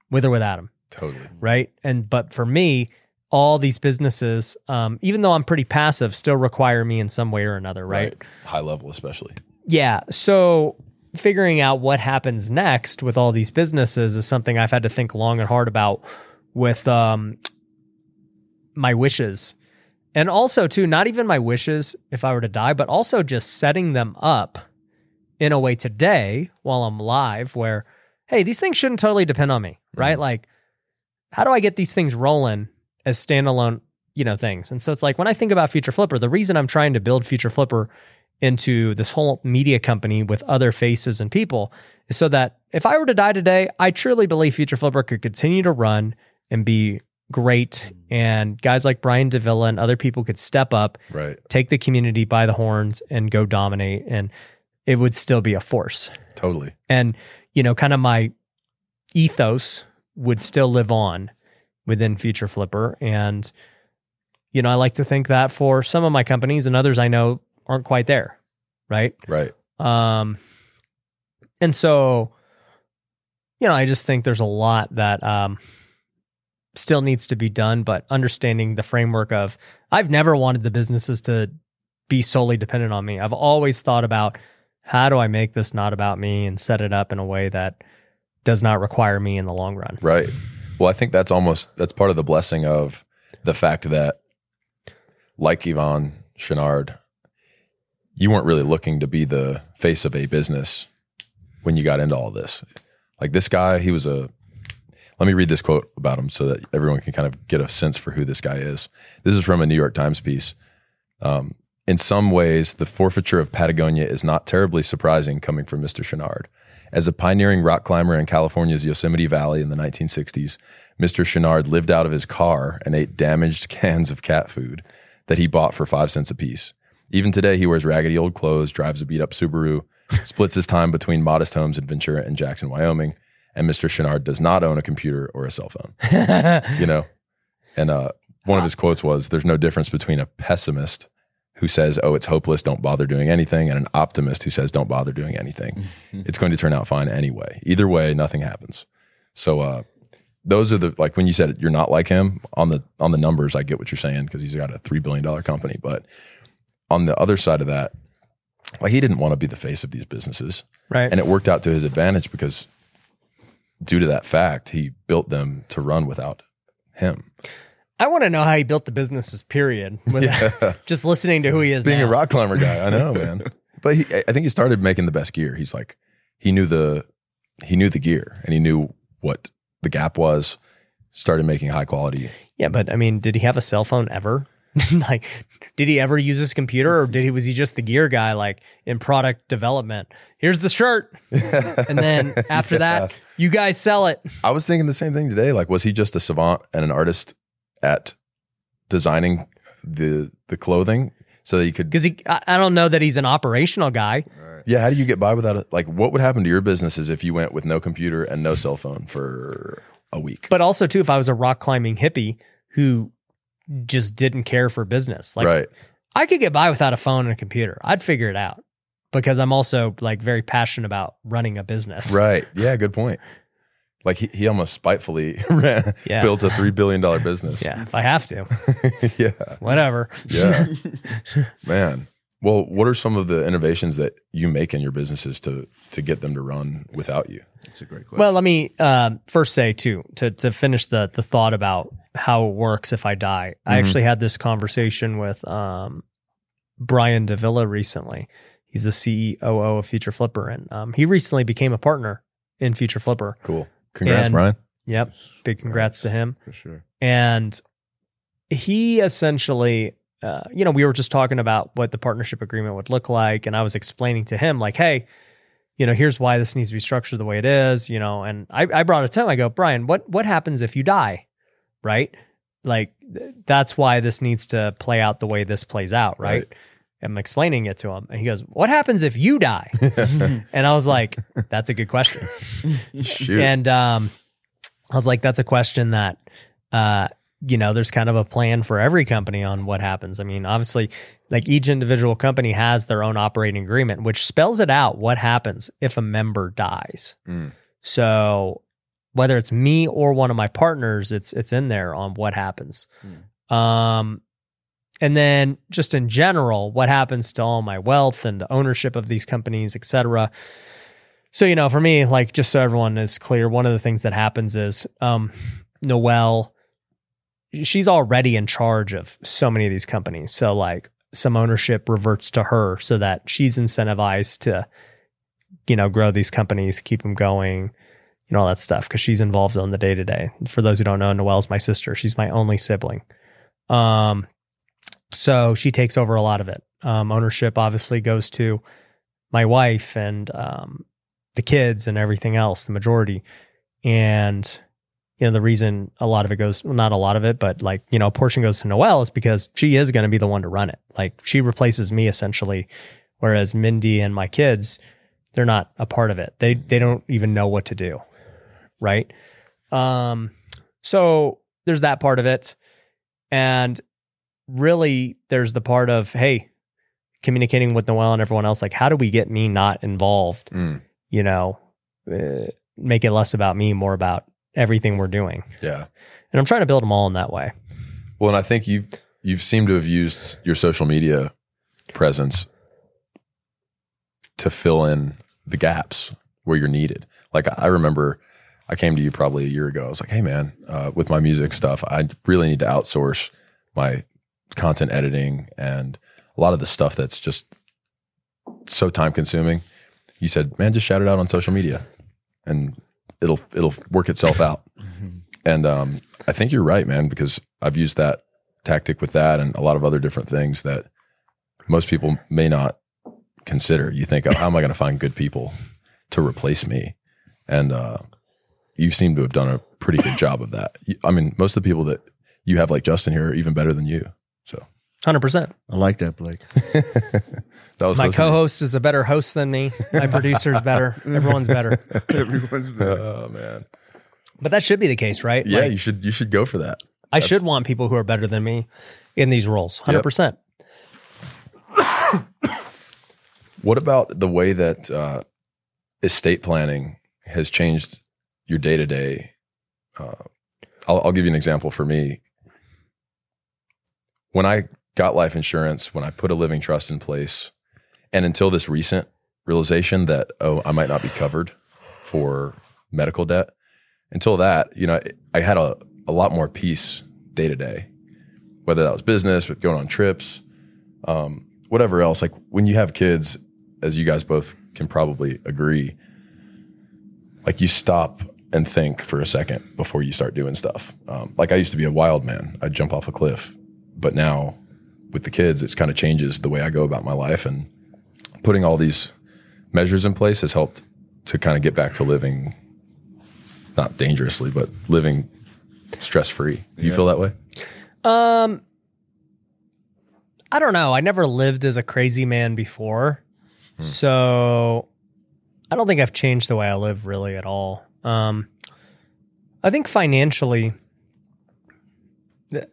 with or without him. Totally. Right. And, but for me, all these businesses, um, even though I'm pretty passive, still require me in some way or another. Right. right. High level, especially. Yeah. So, figuring out what happens next with all these businesses is something I've had to think long and hard about with um, my wishes. And also, too, not even my wishes if I were to die, but also just setting them up in a way today while I'm live where, hey, these things shouldn't totally depend on me, right? Mm-hmm. Like, how do I get these things rolling as standalone, you know, things? And so it's like when I think about Future Flipper, the reason I'm trying to build Future Flipper into this whole media company with other faces and people so that if I were to die today, I truly believe Future Flipper could continue to run and be great. And guys like Brian Davila and other people could step up, right. take the community by the horns and go dominate. And it would still be a force. Totally. And, you know, kind of my ethos would still live on within Future Flipper. And, you know, I like to think that for some of my companies and others I know aren't quite there, right? Right. Um, and so, you know, I just think there's a lot that um, still needs to be done, but understanding the framework of, I've never wanted the businesses to be solely dependent on me. I've always thought about, how do I make this not about me and set it up in a way that does not require me in the long run? Right. Well, I think that's almost, that's part of the blessing of the fact that, like Yvon Chouinard, you weren't really looking to be the face of a business when you got into all this. Like this guy, he was a, let me read this quote about him so that everyone can kind of get a sense for who this guy is. This is from a New York Times piece. Um, in some ways, the forfeiture of Patagonia is not terribly surprising coming from Mister Chouinard. As a pioneering rock climber in California's Yosemite Valley in the nineteen sixties, Mister Chouinard lived out of his car and ate damaged cans of cat food that he bought for five cents apiece. Even today, he wears raggedy old clothes, drives a beat-up Subaru, splits his time between modest homes in Ventura and Jackson, Wyoming, and Mister Chouinard does not own a computer or a cell phone. You know? And uh, one wow. of his quotes was, there's no difference between a pessimist who says, oh, it's hopeless, don't bother doing anything, and an optimist who says, don't bother doing anything. Mm-hmm. It's going to turn out fine anyway. Either way, nothing happens. So uh, those are the, like when you said you're not like him, on the on the numbers, I get what you're saying, because he's got a three billion dollars company, but... On the other side of that, like he didn't want to be the face of these businesses. Right. And it worked out to his advantage because due to that fact, he built them to run without him. I want to know how he built the businesses, period. Yeah. Just listening to who he is Being now. a rock climber guy. I know, man. But he, I think he started making the best gear. He's like, he knew the, he knew the gear and he knew what the gap was, started making high quality. Yeah. But I mean, did he have a cell phone ever? Like, did he ever use his computer, or did he was he just the gear guy, like in product development? Here's the shirt, and then after yeah. that, you guys sell it. I was thinking the same thing today. Like, was he just a savant and an artist at designing the the clothing so that he could? Because he, I, I don't know that he's an operational guy. Right. Yeah, how do you get by without a, like? What would happen to your businesses if you went with no computer and no cell phone for a week? But also, too, if I was a rock climbing hippie who just didn't care for business. Like right. I could get by without a phone and a computer. I'd figure it out because I'm also like very passionate about running a business. Right. Yeah. Good point. Like he, he almost spitefully yeah. built a three billion dollars business. Yeah. If I have to. yeah. Whatever. Yeah. Man. Well, what are some of the innovations that you make in your businesses to to get them to run without you? That's a great question. Well, let me uh, first say too, to to finish the the thought about how it works if I die. Mm-hmm. I actually had this conversation with um, Brian Davila recently. He's the C E O of Future Flipper, and um, he recently became a partner in Future Flipper. Cool. Congrats, and, Brian. Yep. Big congrats to him. For sure. And he essentially... Uh, you know, we were just talking about what the partnership agreement would look like. And I was explaining to him like, hey, you know, here's why this needs to be structured the way it is, you know, and I, I brought it to him. I go, Brian, what, what happens if you die? Right. Like th- that's why this needs to play out the way this plays out. Right? Right. I'm explaining it to him. And he goes, what happens if you die? And I was like, that's a good question. Shoot. And, um, I was like, that's a question that, uh, you know, there's kind of a plan for every company on what happens. I mean, obviously, like each individual company has their own operating agreement, which spells it out what happens if a member dies. Mm. So whether it's me or one of my partners, it's it's in there on what happens. Mm. Um, and then just in general, what happens to all my wealth and the ownership of these companies, et cetera. So, you know, for me, like just so everyone is clear, one of the things that happens is um, Noelle... she's already in charge of so many of these companies. So like some ownership reverts to her so that she's incentivized to, you know, grow these companies, keep them going, you know, all that stuff. Cause she's involved on the day to day. For those who don't know, Noelle's my sister. She's my only sibling. Um, so she takes over a lot of it. Um, ownership obviously goes to my wife and, um, the kids and everything else, the majority. And, you know, the reason a lot of it goes, well, not a lot of it, but like, you know, a portion goes to Noelle is because she is going to be the one to run it. Like she replaces me essentially. Whereas Mindy and my kids, they're not a part of it. They, they don't even know what to do. Right. Um, so there's that part of it. And really there's the part of, hey, communicating with Noelle and everyone else. Like, how do we get me not involved? Mm. You know, uh, make it less about me, more about everything we're doing. Yeah. And I'm trying to build them all in that way. Well, and I think you've, you've seemed to have used your social media presence to fill in the gaps where you're needed. Like I remember I came to you probably a year ago. I was like, hey man, uh, with my music stuff, I really need to outsource my content editing and a lot of the stuff that's just so time consuming. You said, man, just shout it out on social media and it'll it'll work itself out. And um, I think you're right, man, because I've used that tactic with that and a lot of other different things that most people may not consider. You think, oh, how am I going to find good people to replace me? And uh, you seem to have done a pretty good job of that. I mean, most of the people that you have like Justin here are even better than you. So one hundred percent. I like that, Blake. that was My co-host is a better host than me. My producer's better. Everyone's better. Everyone's better. Oh, man. But that should be the case, right? Yeah, like, you should you should go for that. I That's... should want people who are better than me in these roles, one hundred percent. Yep. What about the way that uh, estate planning has changed your day-to-day? Uh, I'll, I'll give you an example for me. When I got life insurance, when I put a living trust in place, and until this recent realization that, oh, I might not be covered for medical debt, until that, you know, I had a, a lot more peace day to day, whether that was business, with going on trips, um, whatever else. Like when you have kids, as you guys both can probably agree, like you stop and think for a second before you start doing stuff. Um, like I used to be a wild man. I'd jump off a cliff. But now with the kids, it's kind of changes the way I go about my life, and putting all these measures in place has helped to kind of get back to living, not dangerously, but living stress-free. Do yeah. you feel that way? Um, I don't know. I never lived as a crazy man before. Hmm. So I don't think I've changed the way I live really at all. Um, I think financially...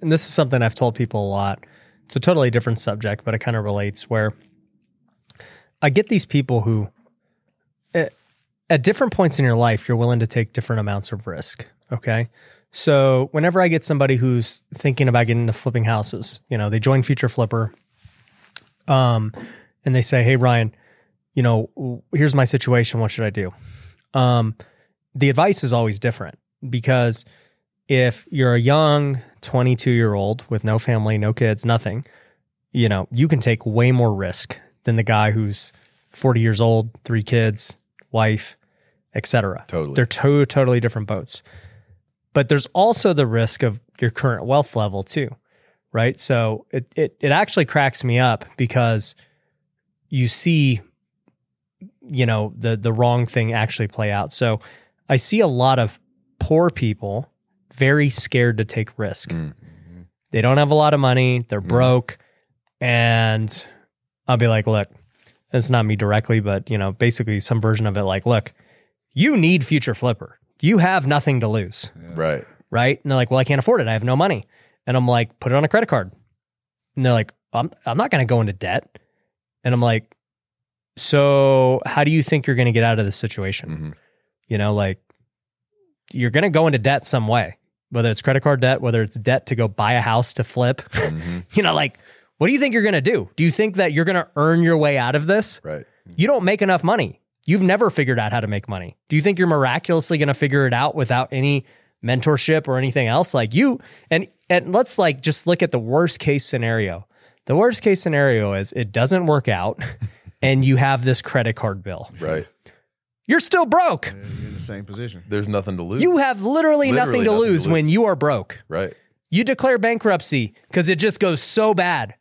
and this is something I've told people a lot. It's a totally different subject, but it kind of relates, where I get these people who at different points in your life, you're willing to take different amounts of risk. Okay. So whenever I get somebody who's thinking about getting into flipping houses, you know, they join Future Flipper, um, and they say, "Hey, Ryan, you know, here's my situation. What should I do?" Um, the advice is always different, because if you're a young twenty-two year old with no family, no kids, nothing, you know, you can take way more risk than the guy who's forty years old, three kids, wife, et cetera. Totally. They're two totally different boats. But there's also the risk of your current wealth level too, right? So it it it actually cracks me up, because you see, you know, the the wrong thing actually play out. So I see a lot of poor people very scared to take risk. Mm-hmm. They don't have a lot of money, they're mm-hmm. broke, and I'll be like, "Look," it's not me directly, but, you know, basically some version of it, like, "Look, you need Future Flipper. You have nothing to lose." Yeah. Right. Right. And they're like, "Well, I can't afford it. I have no money." And I'm like, "Put it on a credit card." And they're like, I'm, I'm not going to go into debt. And I'm like, "So how do you think you're going to get out of this situation?" Mm-hmm. You know, like, you're going to go into debt some way, whether it's credit card debt, whether it's debt to go buy a house to flip, mm-hmm. you know, like, what do you think you're going to do? Do you think that you're going to earn your way out of this? Right. You don't make enough money. You've never figured out how to make money. Do you think you're miraculously going to figure it out without any mentorship or anything else? Like, you, and and let's like just look at the worst case scenario. The worst case scenario is it doesn't work out and you have this credit card bill. Right. You're still broke. Yeah, you're in the same position. There's nothing to lose. You have literally, literally nothing, to, nothing lose to lose when you are broke. Right. You declare bankruptcy because it just goes so bad.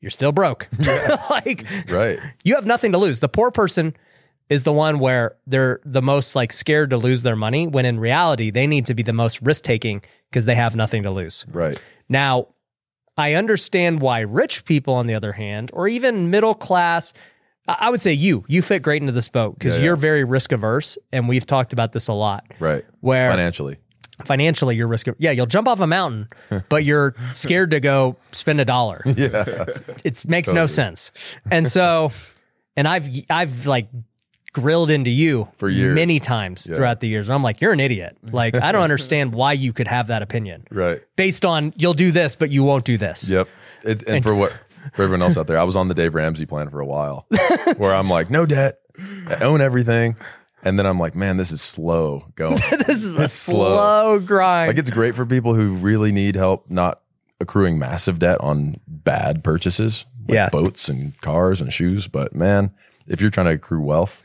You're still broke. Yeah. Like, right. You have nothing to lose. The poor person is the one where they're the most like scared to lose their money, when in reality, they need to be the most risk taking because they have nothing to lose. Right. Now, I understand why rich people, on the other hand, or even middle class, I would say you, you fit great into this boat, because yeah, yeah. you're very risk averse. And we've talked about this a lot. Right. Where financially. Financially, you're risking. Yeah, you'll jump off a mountain, but you're scared to go spend a dollar. Yeah, it makes totally. no sense. And so, and I've I've like grilled into you for years, many times yeah. throughout the years. I'm like, "You're an idiot. Like, I don't understand why you could have that opinion. Right? Based on you'll do this, but you won't do this." Yep. It, and, and for what for everyone else out there, I was on the Dave Ramsey plan for a while, where I'm like, "No debt, I own everything." And then I'm like, "Man, this is slow going." This is a slow. slow grind. Like, it's great for people who really need help not accruing massive debt on bad purchases, like yeah. boats and cars and shoes. But man, if you're trying to accrue wealth,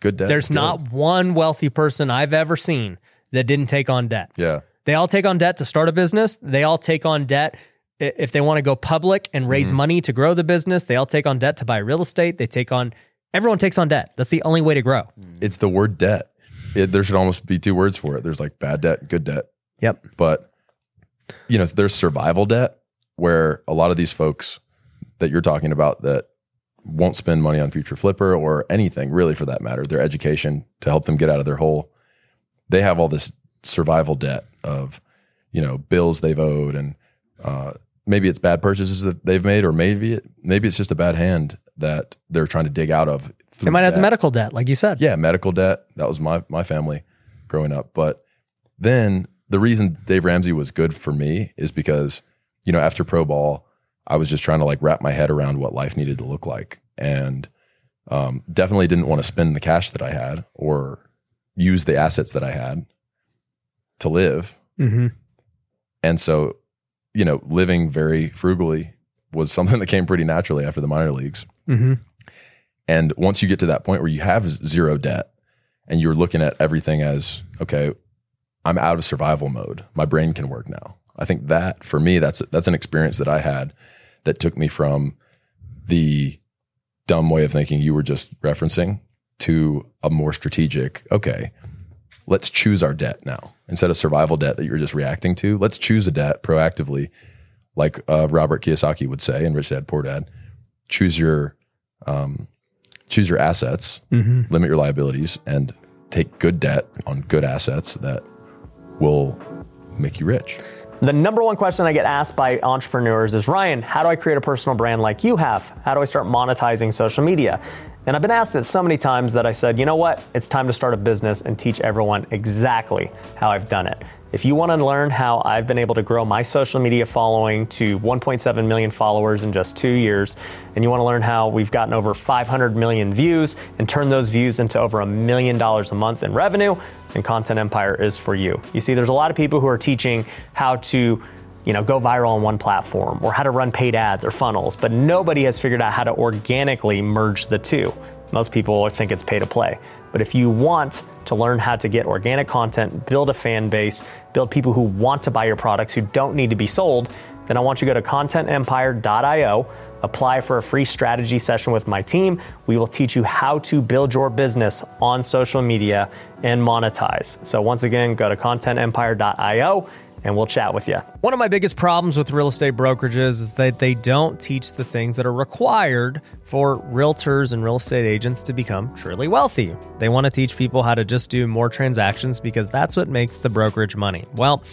good debt. There's not one wealthy person I've ever seen that didn't take on debt. Yeah. They all take on debt to start a business. They all take on debt if they want to go public and raise mm-hmm. money to grow the business. They all take on debt to buy real estate. They take on Everyone takes on debt. That's the only way to grow. It's the word debt. It, there should almost be two words for it. There's like bad debt, good debt. Yep. But, you know, there's survival debt, where a lot of these folks that you're talking about that won't spend money on Future Flipper or anything really for that matter, their education to help them get out of their hole, they have all this survival debt of, you know, bills they've owed, and uh, maybe it's bad purchases that they've made, or maybe it, maybe it's just a bad hand that they're trying to dig out of. They might have the medical debt, like you said. Yeah, medical debt. That was my my family growing up. But then the reason Dave Ramsey was good for me is because, you know, after pro ball, I was just trying to like wrap my head around what life needed to look like, and um, definitely didn't want to spend the cash that I had or use the assets that I had to live. Mm-hmm. And so, you know, living very frugally was something that came pretty naturally after the minor leagues. Mm-hmm. And once you get to that point where you have zero debt and you're looking at everything as, okay, I'm out of survival mode. My brain can work now. I think that for me, that's, that's an experience that I had that took me from the dumb way of thinking you were just referencing to a more strategic, okay, let's choose our debt now. Instead of survival debt that you're just reacting to, let's choose a debt proactively. Like uh, Robert Kiyosaki would say in Rich Dad, Poor Dad, choose your um, choose your assets, mm-hmm. limit your liabilities, and take good debt on good assets that will make you rich. The number one question I get asked by entrepreneurs is, Ryan, how do I create a personal brand like you have? How do I start monetizing social media? And I've been asked it so many times that I said, you know what? It's time to start a business and teach everyone exactly how I've done it. If you want to learn how I've been able to grow my social media following to one point seven million followers in just two years, and you want to learn how we've gotten over five hundred million views and turned those views into over a million dollars a month in revenue, then Content Empire is for you. You see, there's a lot of people who are teaching how to, you know, go viral on one platform or how to run paid ads or funnels, but nobody has figured out how to organically merge the two. Most people think it's pay to play. But if you want to learn how to get organic content, build a fan base, build people who want to buy your products who don't need to be sold, then I want you to go to content empire dot io, apply for a free strategy session with my team. We will teach you how to build your business on social media and monetize. So once again, go to content empire dot io and we'll chat with you. One of my biggest problems with real estate brokerages is that they don't teach the things that are required for realtors and real estate agents to become truly wealthy. They want to teach people how to just do more transactions because that's what makes the brokerage money. Well,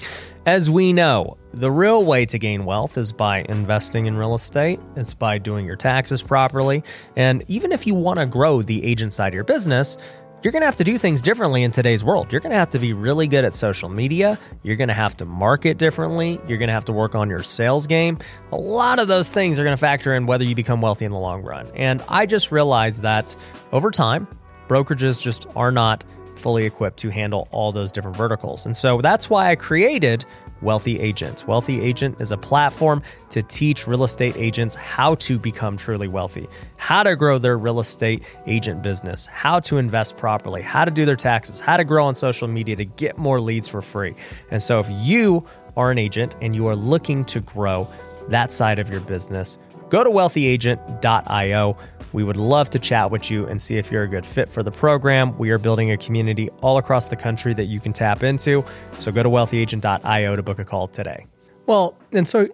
as we know, the real way to gain wealth is by investing in real estate. It's by doing your taxes properly. And even if you want to grow the agent side of your business, you're going to have to do things differently in today's world. You're going to have to be really good at social media. You're going to have to market differently. You're going to have to work on your sales game. A lot of those things are going to factor in whether you become wealthy in the long run. And I just realized that over time, brokerages just are not fully equipped to handle all those different verticals. And so that's why I created Wealthy Agent. Wealthy Agent is a platform to teach real estate agents how to become truly wealthy, how to grow their real estate agent business, how to invest properly, how to do their taxes, how to grow on social media to get more leads for free. And so if you are an agent and you are looking to grow that side of your business, go to wealthy agent dot io. We would love to chat with you and see if you're a good fit for the program. We are building a community all across the country that you can tap into. So go to wealthy agent dot io to book a call today. Well, and so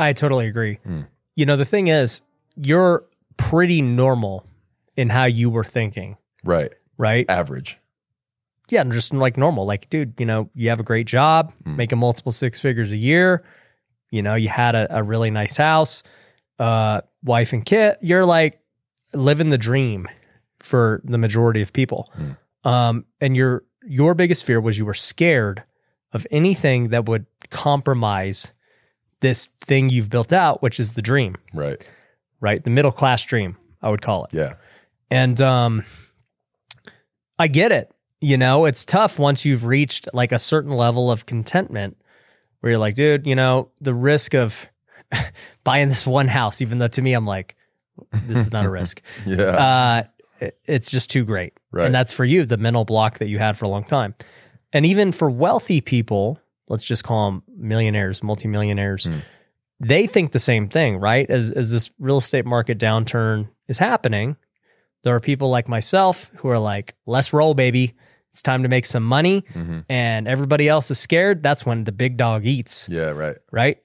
I totally agree. Mm. You know, the thing is, you're pretty normal in how you were thinking. Right. Right? Average. Yeah, and just like normal. Like, dude, you know, you have a great job, mm. making multiple six figures a year. You know, you had a, a really nice house, uh, wife and kid. You're like, living the dream for the majority of people. Mm. Um, and your your biggest fear was you were scared of anything that would compromise this thing you've built out, which is the dream. Right. Right. The middle class dream, I would call it. Yeah. And um, I get it. You know, it's tough once you've reached like a certain level of contentment where you're like, dude, you know, the risk of buying this one house, even though to me, I'm like, this is not a risk. yeah. Uh, it's just too great. Right. And that's for you, the mental block that you had for a long time. And even for wealthy people, let's just call them millionaires, multimillionaires, mm. they think the same thing, right? As, as this real estate market downturn is happening, there are people like myself who are like, let's roll, baby. It's time to make some money. Mm-hmm. And everybody else is scared. That's when the big dog eats. Yeah, right. Right?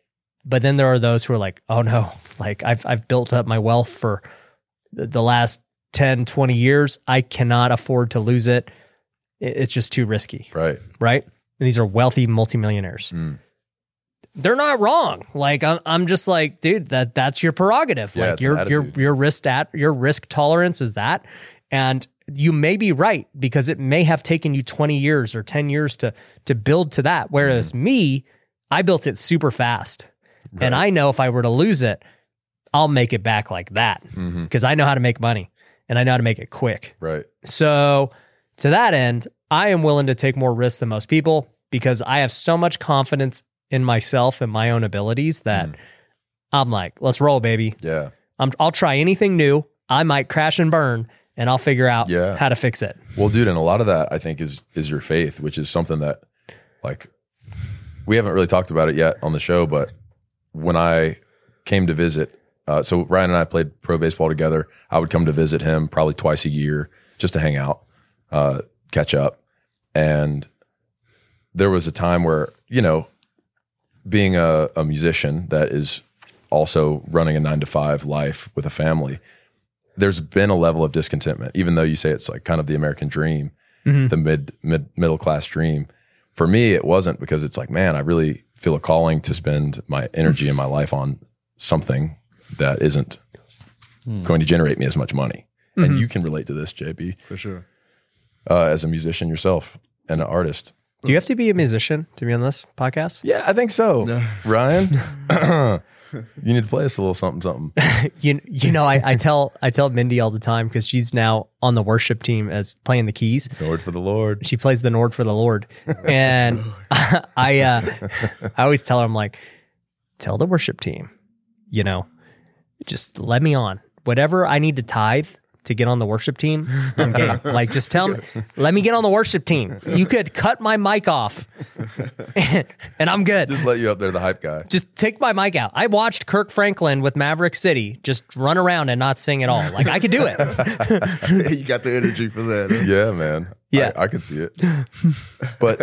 But then there are those who are like, oh no, like I've I've built up my wealth for the last ten, twenty years. I cannot afford to lose it. It's just too risky. Right. Right. And these are wealthy multimillionaires. Mm. They're not wrong. Like I'm I'm just like, dude, that that's your prerogative. Yeah, like your your your risk at your risk tolerance is that. And you may be right because it may have taken you twenty years or ten years to to build to that. Whereas mm. me, I built it super fast. Right. And I know if I were to lose it, I'll make it back like that because mm-hmm. I know how to make money and I know how to make it quick. Right. So to that end, I am willing to take more risks than most people because I have so much confidence in myself and my own abilities that mm. I'm like, let's roll, baby. Yeah. I'm, I'll try anything new. I might crash and burn and I'll figure out yeah. how to fix it. Well, dude, and a lot of that I think is, is your faith, which is something that like we haven't really talked about it yet on the show, but when I came to visit, uh, so Ryan and I played pro baseball together. I would come to visit him probably twice a year just to hang out, uh, catch up. And there was a time where, you know, being a, a musician that is also running a nine to five life with a family, there's been a level of discontentment, even though you say it's like kind of the American dream, mm-hmm. the mid, mid middle class dream. For me, it wasn't because it's like, man, I really feel a calling to spend my energy and my life on something that isn't mm. going to generate me as much money. Mm-hmm. And you can relate to this, J B. For sure. Uh, as a musician yourself and an artist. Do you have to be a musician to be on this podcast? Yeah, I think so. No. Ryan, you need to play us a little something, something. you you know, I, I tell I tell Mindy all the time because she's now on the worship team as playing the keys. Nord for the Lord. She plays the Nord for the Lord, and I uh, I always tell her, I'm like, tell the worship team, you know, just let me on whatever I need to tithe to get on the worship team. I'm game. Like, just tell me, let me get on the worship team. You could cut my mic off and, and I'm good. Just let you up there, the hype guy. Just take my mic out. I watched Kirk Franklin with Maverick City just run around and not sing at all. Like, I could do it. You got the energy for that. Huh? Yeah, man. Yeah. I, I could see it. But,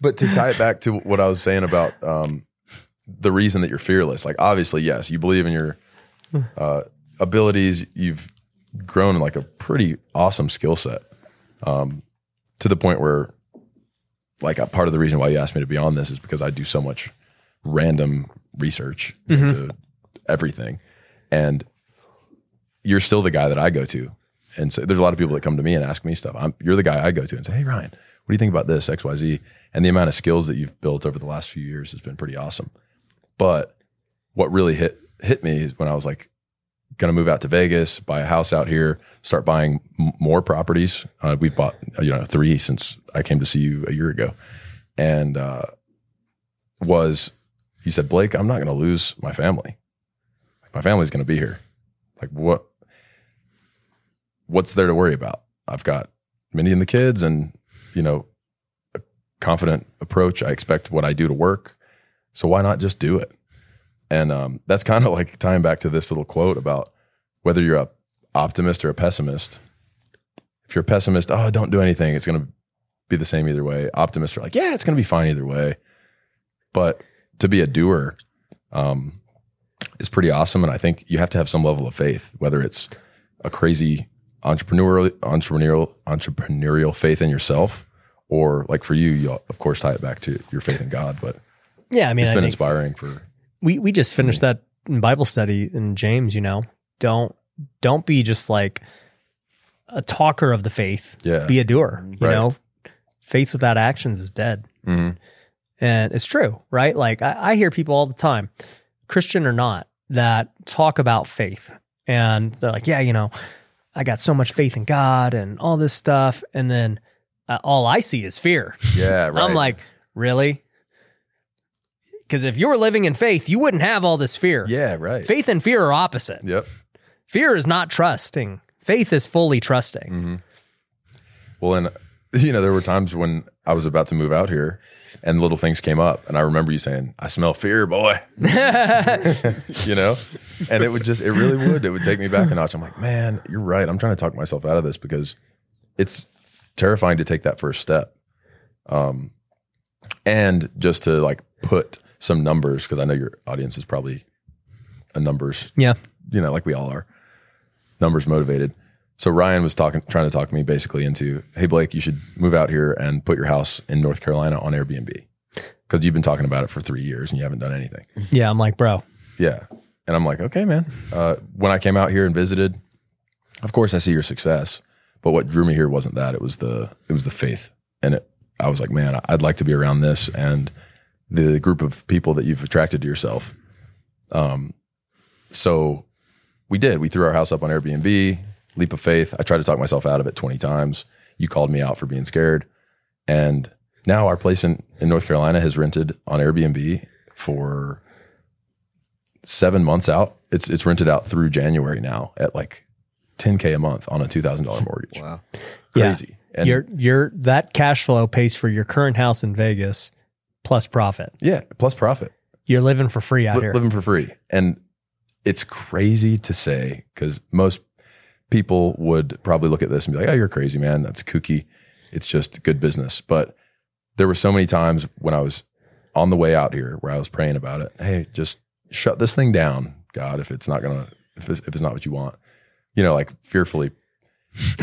but to tie it back to what I was saying about um, the reason that you're fearless, like, obviously, yes, you believe in your uh, abilities. You've grown in like a pretty awesome skill set, um, to the point where, like, a part of the reason why you asked me to be on this is because I do so much random research mm-hmm. into everything, and you're still the guy that I go to. And so there's a lot of people that come to me and ask me stuff. I'm, you're the guy I go to and say, hey, Ryan, what do you think about this X, Y, Z? And the amount of skills that you've built over the last few years has been pretty awesome. But what really hit, hit me is when I was like, going to move out to Vegas, buy a house out here, start buying m- more properties. Uh, we've bought, you know, three since I came to see you a year ago. And uh, was, he said, Blake, I'm not going to lose my family. Like, my family's going to be here. Like, what? What's there to worry about? I've got Mindy and the kids, and, you know, a confident approach. I expect what I do to work. So why not just do it? And um, that's kind of like tying back to this little quote about whether you're a optimist or a pessimist. If you're a pessimist, oh, don't do anything, it's going to be the same either way. Optimists are like, yeah, it's going to be fine either way. But to be a doer um, is pretty awesome. And I think you have to have some level of faith, whether it's a crazy entrepreneurial, entrepreneurial, entrepreneurial faith in yourself, or like for you, you of course tie it back to your faith in God. But yeah, I mean, it's been I think- inspiring for. We we just finished that in Bible study in James, you know, don't, don't be just like a talker of the faith, yeah. Be a doer, you right. know, faith without actions is dead. Mm-hmm. And it's true, right? Like I, I hear people all the time, Christian or not, that talk about faith, and they're like, yeah, you know, I got so much faith in God and all this stuff. And then uh, all I see is fear. Yeah. Right. I'm like, really? Because if you were living in faith, you wouldn't have all this fear. Yeah, right. Faith and fear are opposite. Yep. Fear is not trusting. Faith is fully trusting. Mm-hmm. Well, and, you know, there were times when I was about to move out here and little things came up. And I remember you saying, I smell fear, boy. You know? And it would just, it really would. It would take me back a notch. I'm like, man, you're right. I'm trying to talk myself out of this because it's terrifying to take that first step. Um, and just to like put some numbers, because I know your audience is probably a numbers. Yeah. You know, like we all are. Numbers motivated. So Ryan was talking, trying to talk me basically into, hey, Blake, you should move out here and put your house in North Carolina on Airbnb, because you've been talking about it for three years and you haven't done anything. Yeah. I'm like, bro. Yeah. And I'm like, okay, man. Uh, when I came out here and visited, of course I see your success, but what drew me here wasn't that. It was the, it was the faith. And it, I was like, man, I'd like to be around this and the group of people that you've attracted to yourself. Um, so we did, we threw our house up on Airbnb, leap of faith. I tried to talk myself out of it twenty times. You called me out for being scared. And now our place in, in North Carolina has rented on Airbnb for seven months out. It's, it's rented out through January now at like ten K a month on a two thousand dollars mortgage. Wow. Crazy. Yeah. And your, your, that cash flow pays for your current house in Vegas. Plus profit. Yeah, plus profit. You're living for free out L- here. Living for free. And it's crazy to say, because most people would probably look at this and be like, oh, you're crazy, man. That's kooky. It's just good business. But there were so many times when I was on the way out here where I was praying about it. Hey, just shut this thing down, God, if it's not going to, if it's, if it's not what you want. You know, like fearfully.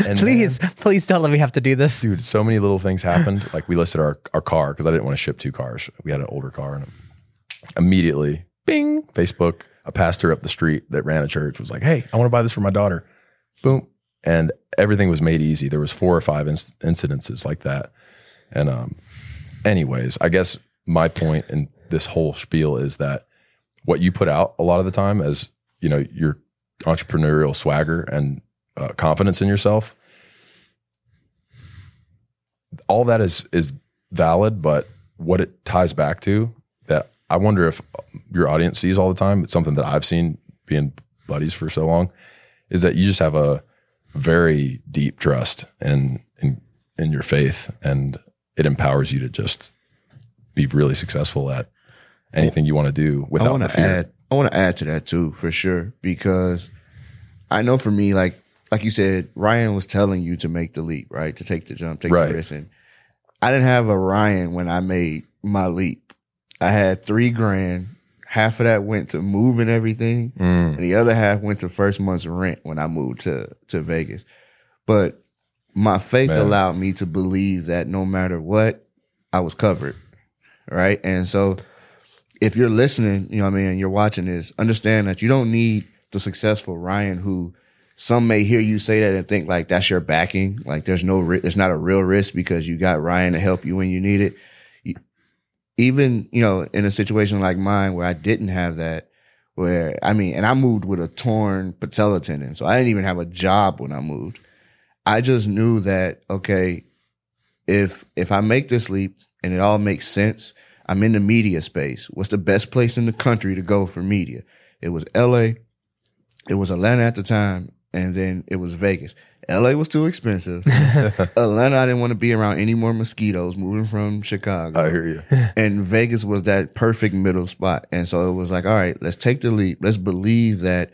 And please, then, please don't let me have to do this. Dude, so many little things happened. Like we listed our, our car because I didn't want to ship two cars. We had an older car and a Immediately, bing, Facebook. A pastor up the street that ran a church was like, hey, I want to buy this for my daughter. Boom. And everything was made easy. There was four or five inc- incidences like that. And um, anyways, I guess my point in this whole spiel is that what you put out a lot of the time as, you know, your entrepreneurial swagger and uh, confidence in yourself, all that is is valid, but what it ties back to that I wonder if your audience sees all the time, it's something that I've seen being buddies for so long, is that you just have a very deep trust in in, in your faith, and it empowers you to just be really successful at anything you want to do without I wanna fear. Add, I want to add to that too, for sure, because I know for me, like like you said, Ryan was telling you to make the leap, right? To take the jump, take right. the risk. And I didn't have a Ryan when I made my leap. I had three grand. Half of that went to moving everything, mm. and the other half went to first month's rent when I moved to, to Vegas. But my faith Man. allowed me to believe that no matter what, I was covered, right? And so if you're listening, you know what I mean, and you're watching this, understand that you don't need the successful Ryan who some may hear you say that and think like that's your backing. Like there's no, it's not a real risk because you got Ryan to help you when you need it. Even, you know, in a situation like mine where I didn't have that, where, I mean, and I moved with a torn patella tendon, so I didn't even have a job when I moved. I just knew that, okay, if if I make this leap and it all makes sense, I'm in the media space. What's the best place in the country to go for media? It was L A, it was Atlanta at the time, and then it was Vegas. L A was too expensive. Atlanta, I didn't want to be around any more mosquitoes moving from Chicago. I hear you. And Vegas was that perfect middle spot. And so it was like, all right, let's take the leap. Let's believe that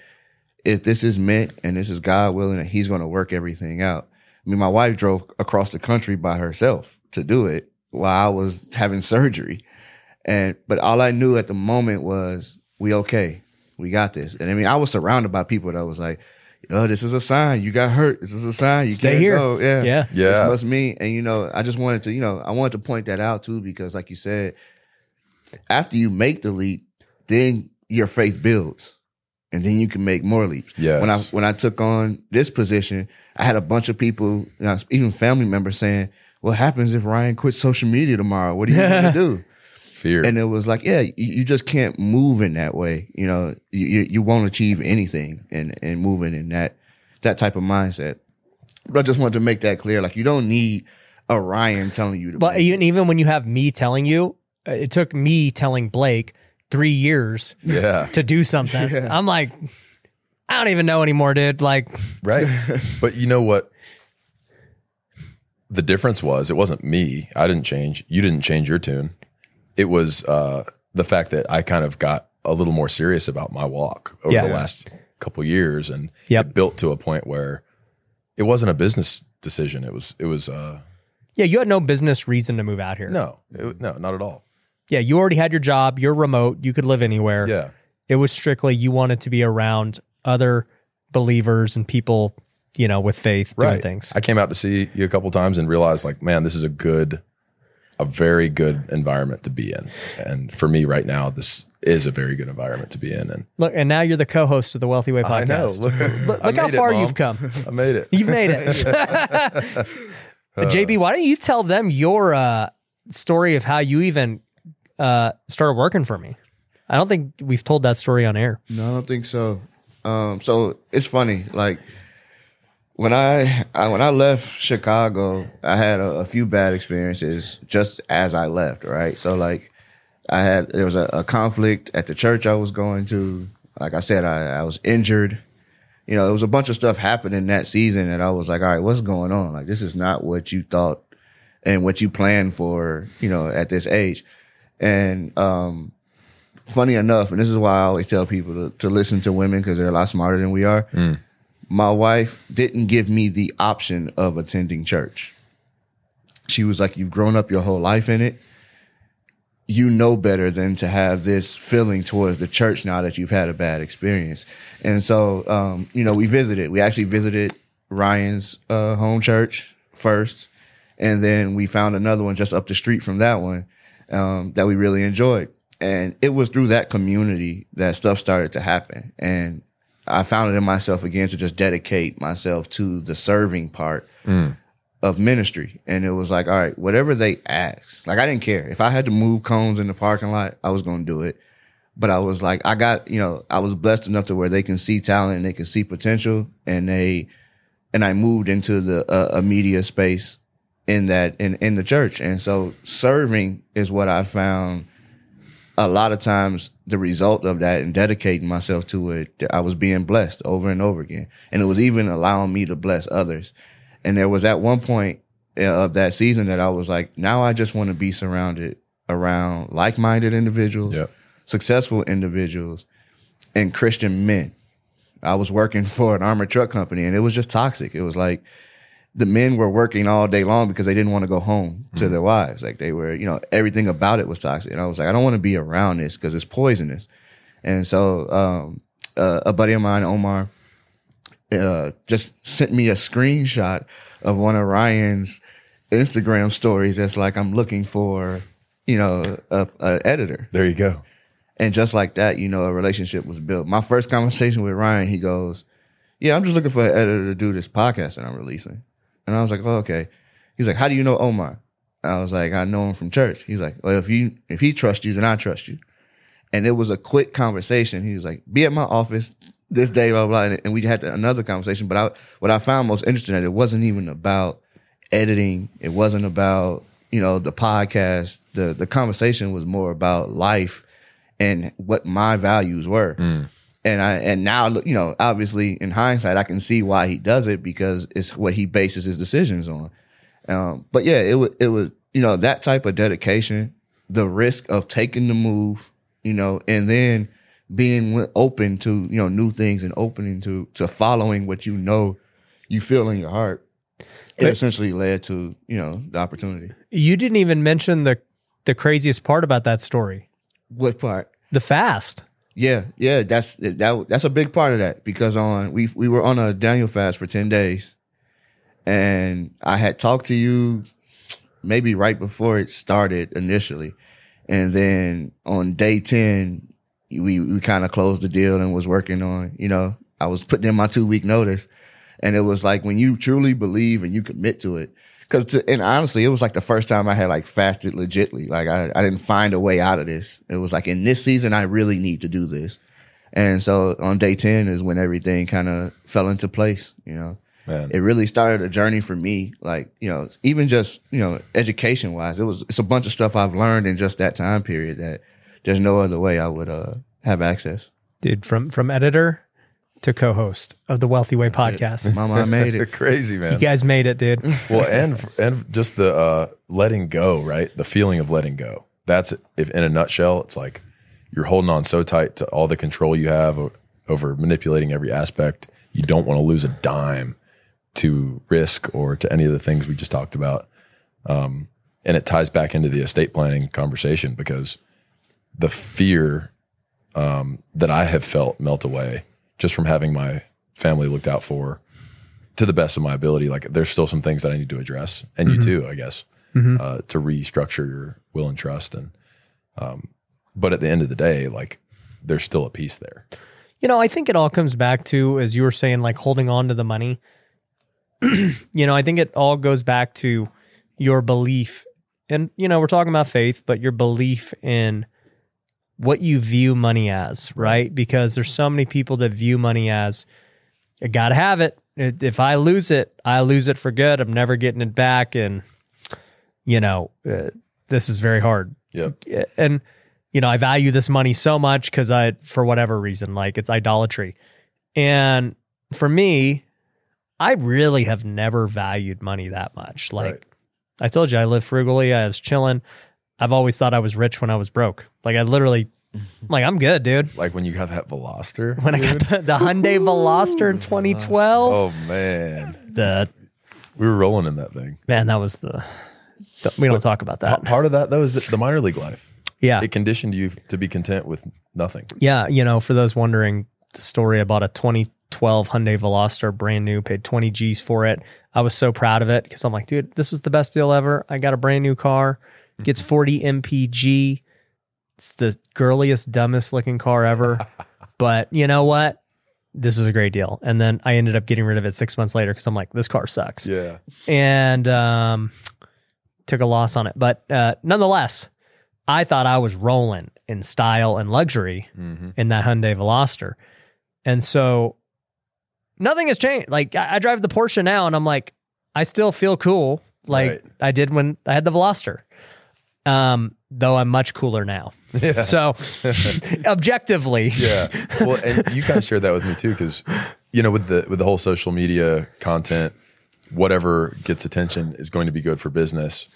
if this is meant and this is God willing, that he's going to work everything out. I mean, my wife drove across the country by herself to do it while I was having surgery. And but all I knew at the moment was, we okay. We got this. And I mean, I was surrounded by people that was like, oh, this is a sign. You got hurt. This is a sign. You Stay can't here. go. Yeah. Yeah. yeah. This must mean. And, you know, I just wanted to, you know, I wanted to point that out too, because like you said, after you make the leap, then your faith builds and then you can make more leaps. Yes. When I, when I took on this position, I had a bunch of people, you know, even family members saying, what happens if Ryan quits social media tomorrow? What are you going to do? Fear. And it was like, yeah, you, you just can't move in that way. You know, you you, you won't achieve anything and and moving in that that type of mindset. But I just wanted to make that clear. Like, you don't need a Ryan telling you to. But move. even even when you have me telling you, it took me telling Blake three years yeah. to do something. Yeah. I'm like, I don't even know anymore, dude. Like, right? But you know what? The difference was, it wasn't me. I didn't change. You didn't change your tune. It was uh, the fact that I kind of got a little more serious about my walk over yeah. the last couple of years, and yep. it built to a point where it wasn't a business decision. It was, it was. Uh, yeah, you had no business reason to move out here. No, it, no, not at all. Yeah, you already had your job. You're remote. You could live anywhere. Yeah, it was strictly you wanted to be around other believers and people, you know, with faith right. doing things. I came out to see you a couple of times and realized, like, man, this is a good. A very good environment to be in. And for me right now, this is a very good environment to be in. And look, and now you're the co-host of the Wealthy Way podcast. I know. Look, look, look how far it, you've come. I made it. You've made it. But J B, why don't you tell them your uh, story of how you even uh, started working for me? I don't think we've told that story on air. No, I don't think so. Um, so it's funny. Like, When I, I when I left Chicago, I had a, a few bad experiences just as I left, right? So like I had, there was a, a conflict at the church I was going to. Like I said, I, I was injured. You know, there was a bunch of stuff happening that season that I was like, all right, what's going on? Like, this is not what you thought and what you planned for, you know, at this age. And um, funny enough, and this is why I always tell people to, to listen to women because they're a lot smarter than we are. Mm. My wife didn't give me the option of attending church. She was like, you've grown up your whole life in it. You know better than to have this feeling towards the church now that you've had a bad experience. And so, um, you know, we visited. We actually visited Ryan's uh, home church first, and then we found another one just up the street from that one um, that we really enjoyed. And it was through that community that stuff started to happen. And I found it in myself again to just dedicate myself to the serving part mm. of ministry. And it was like, all right, whatever they ask, like I didn't care. If I had to move cones in the parking lot, I was going to do it. But I was like, I got, you know, I was blessed enough to where they can see talent and they can see potential. And they, and I moved into the uh, a media space in that, in, in the church. And so serving is what I found a lot of times the result of that, and dedicating myself to it. I was being blessed over and over again. And it was even allowing me to bless others. And there was at one point of that season that I was like, now I just want to be surrounded around like-minded individuals. Yep. Successful individuals and Christian men. I was working for an armored truck company and it was just toxic. It was like the men were working all day long because they didn't want to go home to mm. their wives. Like they were, you know, everything about it was toxic. And I was like, I don't want to be around this because it's poisonous. And so um, uh, a buddy of mine, Omar, uh, just sent me a screenshot of one of Ryan's Instagram stories. That's like, I'm looking for, you know, a, a editor. There you go. And just like that, you know, a relationship was built. My first conversation with Ryan, he goes, yeah, I'm just looking for an editor to do this podcast that I'm releasing. And I was like, oh, okay. He's like, how do you know Omar? I was like, I know him from church. He's like, well, if you if he trusts you, then I trust you. And it was a quick conversation. He was like, be at my office this day, blah, blah, blah. And we had another conversation. But I, what I found most interesting that it wasn't even about editing. It wasn't about, you know, the podcast. The, the conversation was more about life and what my values were. Mm. And I and now, you know, obviously in hindsight, I can see why he does it because it's what he bases his decisions on. Um, but yeah, it was, it was, you know, that type of dedication, the risk of taking the move, you know, and then being open to, you know, new things and opening to to following what you know you feel in your heart. It essentially led to, you know, the opportunity. You didn't even mention the the craziest part about that story. What part? The fast. Yeah, yeah, that's that. That's a big part of that because on we we were on a Daniel fast for ten days, and I had talked to you maybe right before it started initially, and then on day ten we we kind of closed the deal and was working on, you know, I was putting in my two week notice, and it was like when you truly believe and you commit to it. Cause to, and honestly, it was like the first time I had like fasted legitly. Like I, I didn't find a way out of this. It was like in this season, I really need to do this. And so on day ten is when everything kind of fell into place. You know, Man. It really started a journey for me. Like, you know, even just, you know, education wise, it was, it's a bunch of stuff I've learned in just that time period that there's no other way I would uh, have access. Dude, from, from editor to co-host of the Wealthy Way podcast. That's it. Mama, I made it. Crazy, man. You guys made it, dude. Well, and and just the uh, letting go, right? The feeling of letting go. That's, if in a nutshell, it's like you're holding on so tight to all the control you have o- over manipulating every aspect. You don't want to lose a dime to risk or to any of the things we just talked about. Um, and it ties back into the estate planning conversation because the fear um, that I have felt melt away just from having my family looked out for to the best of my ability. Like there's still some things that I need to address and mm-hmm. you too, I guess, mm-hmm. uh, to restructure your will and trust. And, um, but at the end of the day, like there's still a piece there. You know, I think it all comes back to, as you were saying, like holding on to the money, you know, I think it all goes back to your belief and, you know, we're talking about faith, but your belief in what you view money as, right? Because there's so many people that view money as, I gotta have it. If I lose it, I lose it for good. I'm never getting it back. And, you know, uh, this is very hard. Yep. And, you know, I value this money so much because I, for whatever reason, like it's idolatry. And for me, I really have never valued money that much. Like right. I told you, I lived frugally. I was chilling. I've always thought I was rich when I was broke. Like I literally, like I'm good, dude. Like when you got that Veloster, when dude. I got the, the Hyundai Veloster in twenty twelve. Oh man, Dad, we were rolling in that thing. Man, that was the. the we don't but talk about that. Part of that though is the, the minor league life. Yeah, it conditioned you to be content with nothing. Yeah, you know, for those wondering the story, I bought a twenty twelve Hyundai Veloster, brand new, paid twenty G's for it. I was so proud of it because I'm like, dude, this was the best deal ever. I got a brand new car. Gets forty M P G. It's the girliest, dumbest looking car ever. But you know what? This was a great deal. And then I ended up getting rid of it six months later because I'm like, this car sucks. Yeah. And um, took a loss on it. But uh, nonetheless, I thought I was rolling in style and luxury mm-hmm. in that Hyundai Veloster. And so nothing has changed. Like I, I drive the Porsche now and I'm like, I still feel cool. Like right. I did when I had the Veloster. Um, though I'm much cooler now. Yeah. So objectively. Yeah. Well, and you kind of shared that with me too. Cause you know, with the, with the whole social media content, whatever gets attention is going to be good for business.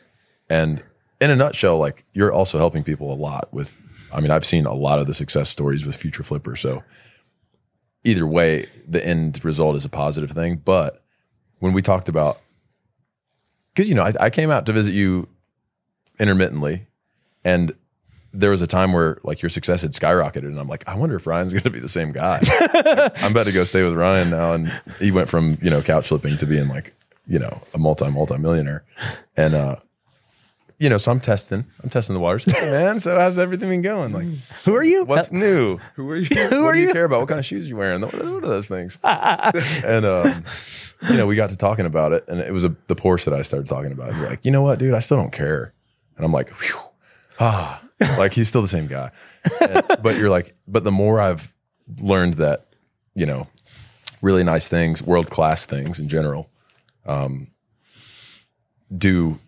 And in a nutshell, like you're also helping people a lot with, I mean, I've seen a lot of the success stories with Future Flipper. So either way, the end result is a positive thing. But when we talked about, cause you know, I, I came out to visit you intermittently. And there was a time where like your success had skyrocketed. And I'm like, I wonder if Ryan's going to be the same guy. Like, I'm about to go stay with Ryan now. And he went from, you know, couch flipping to being like, you know, a multi, multi millionaire. And, uh, you know, so I'm testing, I'm testing the waters. Hey man, so how's everything been going? Like, who are you? What's new? Who are you? Who what are do you, you care about? What kind of shoes are you wearing? What are, what are those things? And, um, you know, we got to talking about it and it was a, the Porsche that I started talking about. You're like, you know what, dude, I still don't care. And I'm like, whew, ah, like he's still the same guy. And, but you're like, but the more I've learned that, you know, really nice things, world-class things in general, um, do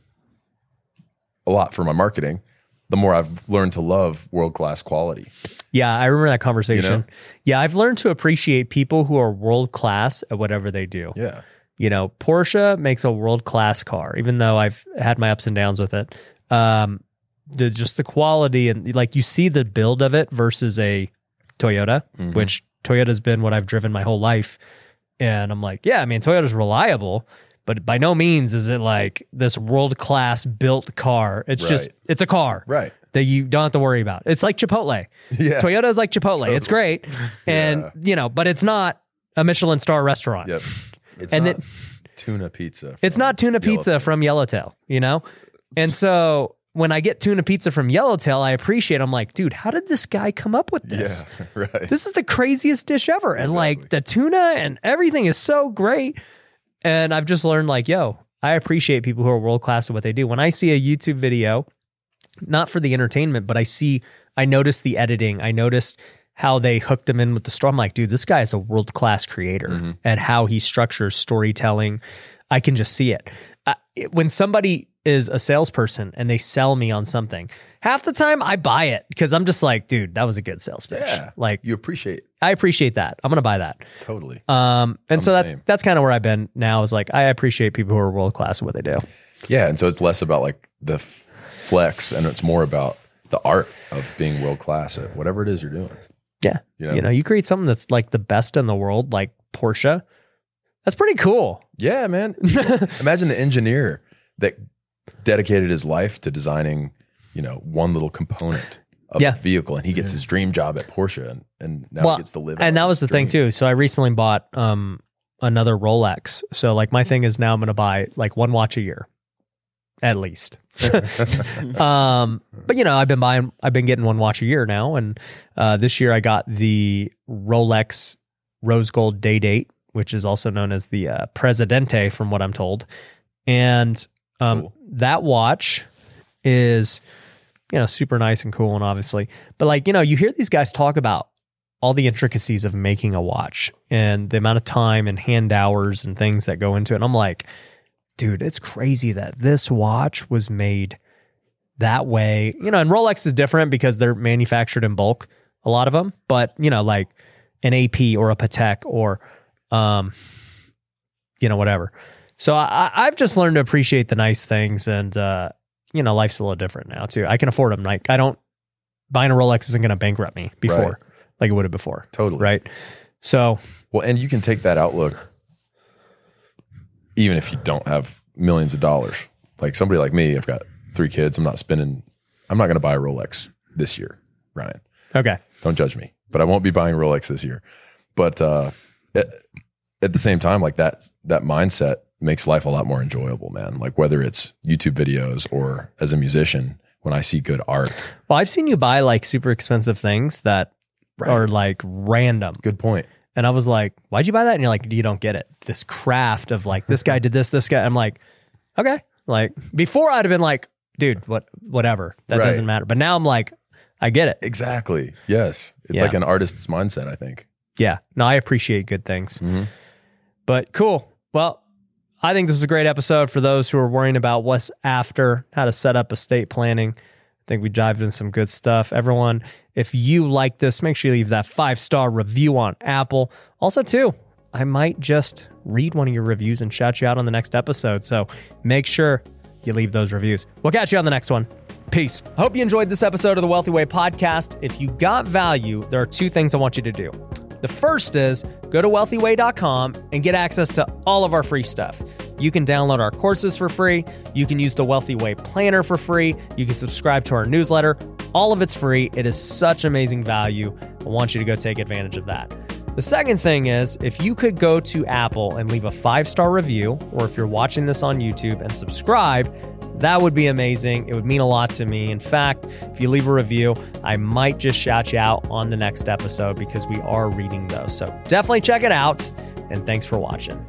a lot for my marketing, the more I've learned to love world-class quality. Yeah. I remember that conversation. You know? Yeah. I've learned to appreciate people who are world-class at whatever they do. Yeah. You know, Porsche makes a world-class car, even though I've had my ups and downs with it. Um, the, just the quality and like, you see the build of it versus a Toyota, mm-hmm. which Toyota has been what I've driven my whole life. And I'm like, yeah, I mean, Toyota's reliable, but by no means is it like this world-class built car. It's right. just, it's a car right. that you don't have to worry about. It's like Chipotle. Yeah. Toyota is like Chipotle. Totally. It's great. And yeah. you know, but it's not a Michelin star restaurant. Yep. It's and not it, tuna pizza. It's not tuna Yellowtail. pizza from Yellowtail, you know? And so when I get tuna pizza from Yellowtail, I appreciate it. I'm like, dude, how did this guy come up with this? Yeah, right. This is the craziest dish ever. Exactly. And like the tuna and everything is so great. And I've just learned like, yo, I appreciate people who are world-class at what they do. When I see a YouTube video, not for the entertainment, but I see, I notice the editing. I notice how they hooked him in with the story. I'm like, dude, this guy is a world-class creator mm-hmm. and how he structures storytelling. I can just see it. I, it when somebody is a salesperson and they sell me on something, half the time I buy it because I'm just like, dude, that was a good sales pitch. Yeah, like you appreciate it. I appreciate that. I'm going to buy that. Totally. Um, and I'm so that's, same. that's kind of where I've been now is like, I appreciate people who are world-class at what they do. Yeah. And so it's less about like the flex and it's more about the art of being world-class at whatever it is you're doing. Yeah. You know, you know, you create something that's like the best in the world, like Porsche. That's pretty cool. Yeah, man. Imagine the engineer that dedicated his life to designing, you know, one little component of yeah. the vehicle, and he gets yeah. his dream job at Porsche, and, and now well, he gets to live. And that was the dream. thing too. So I recently bought um, another Rolex. So like my thing is now I'm going to buy like one watch a year, at least. um, but you know, I've been buying, I've been getting one watch a year now, and uh, this year I got the Rolex Rose Gold Day Date, which is also known as the uh, Presidente, from what I'm told, and. Um, cool. That watch is, you know, super nice and cool and obviously, but like, you know, you hear these guys talk about all the intricacies of making a watch and the amount of time and hand hours and things that go into it. And I'm like, dude, it's crazy that this watch was made that way, you know, and Rolex is different because they're manufactured in bulk, a lot of them, but you know, like an A P or a Patek or, um, you know, whatever. So I, I've just learned to appreciate the nice things and, uh, you know, life's a little different now too. I can afford them. Like I don't, buying a Rolex isn't going to bankrupt me before right. like it would have before. Totally. Right. So. Well, and you can take that outlook even if you don't have millions of dollars. Like somebody like me, I've got three kids. I'm not spending, I'm not going to buy a Rolex this year, Ryan. Okay. Don't judge me, but I won't be buying Rolex this year. But uh, at, at the same time, like that, that mindset makes life a lot more enjoyable, man. Like whether it's YouTube videos or as a musician, when I see good art. Well, I've seen you buy like super expensive things that right. are like random. Good point. And I was like, why'd you buy that? And you're like, you don't get it. This craft of like, this guy did this, this guy. I'm like, okay. Like before I'd have been like, dude, what, whatever. That right. doesn't matter. But now I'm like, I get it. Exactly. Yes. It's yeah. like an artist's mindset, I think. Yeah. No, I appreciate good things. Mm-hmm. But cool. Well, I think this is a great episode for those who are worrying about what's after, how to set up estate planning. I think we dived in some good stuff. Everyone, if you like this, make sure you leave that five-star review on Apple. Also, too, I might just read one of your reviews and shout you out on the next episode. So make sure you leave those reviews. We'll catch you on the next one. Peace. Hope you enjoyed this episode of the Wealthy Way podcast. If you got value, there are two things I want you to do. The first is go to wealthy way dot com and get access to all of our free stuff. You can download our courses for free. You can use the Wealthy Way Planner for free. You can subscribe to our newsletter. All of it's free. It is such amazing value. I want you to go take advantage of that. The second thing is if you could go to Apple and leave a five-star review, or if you're watching this on YouTube and subscribe, that would be amazing. It would mean a lot to me. In fact, if you leave a review, I might just shout you out on the next episode because we are reading those. So definitely check it out. And thanks for watching.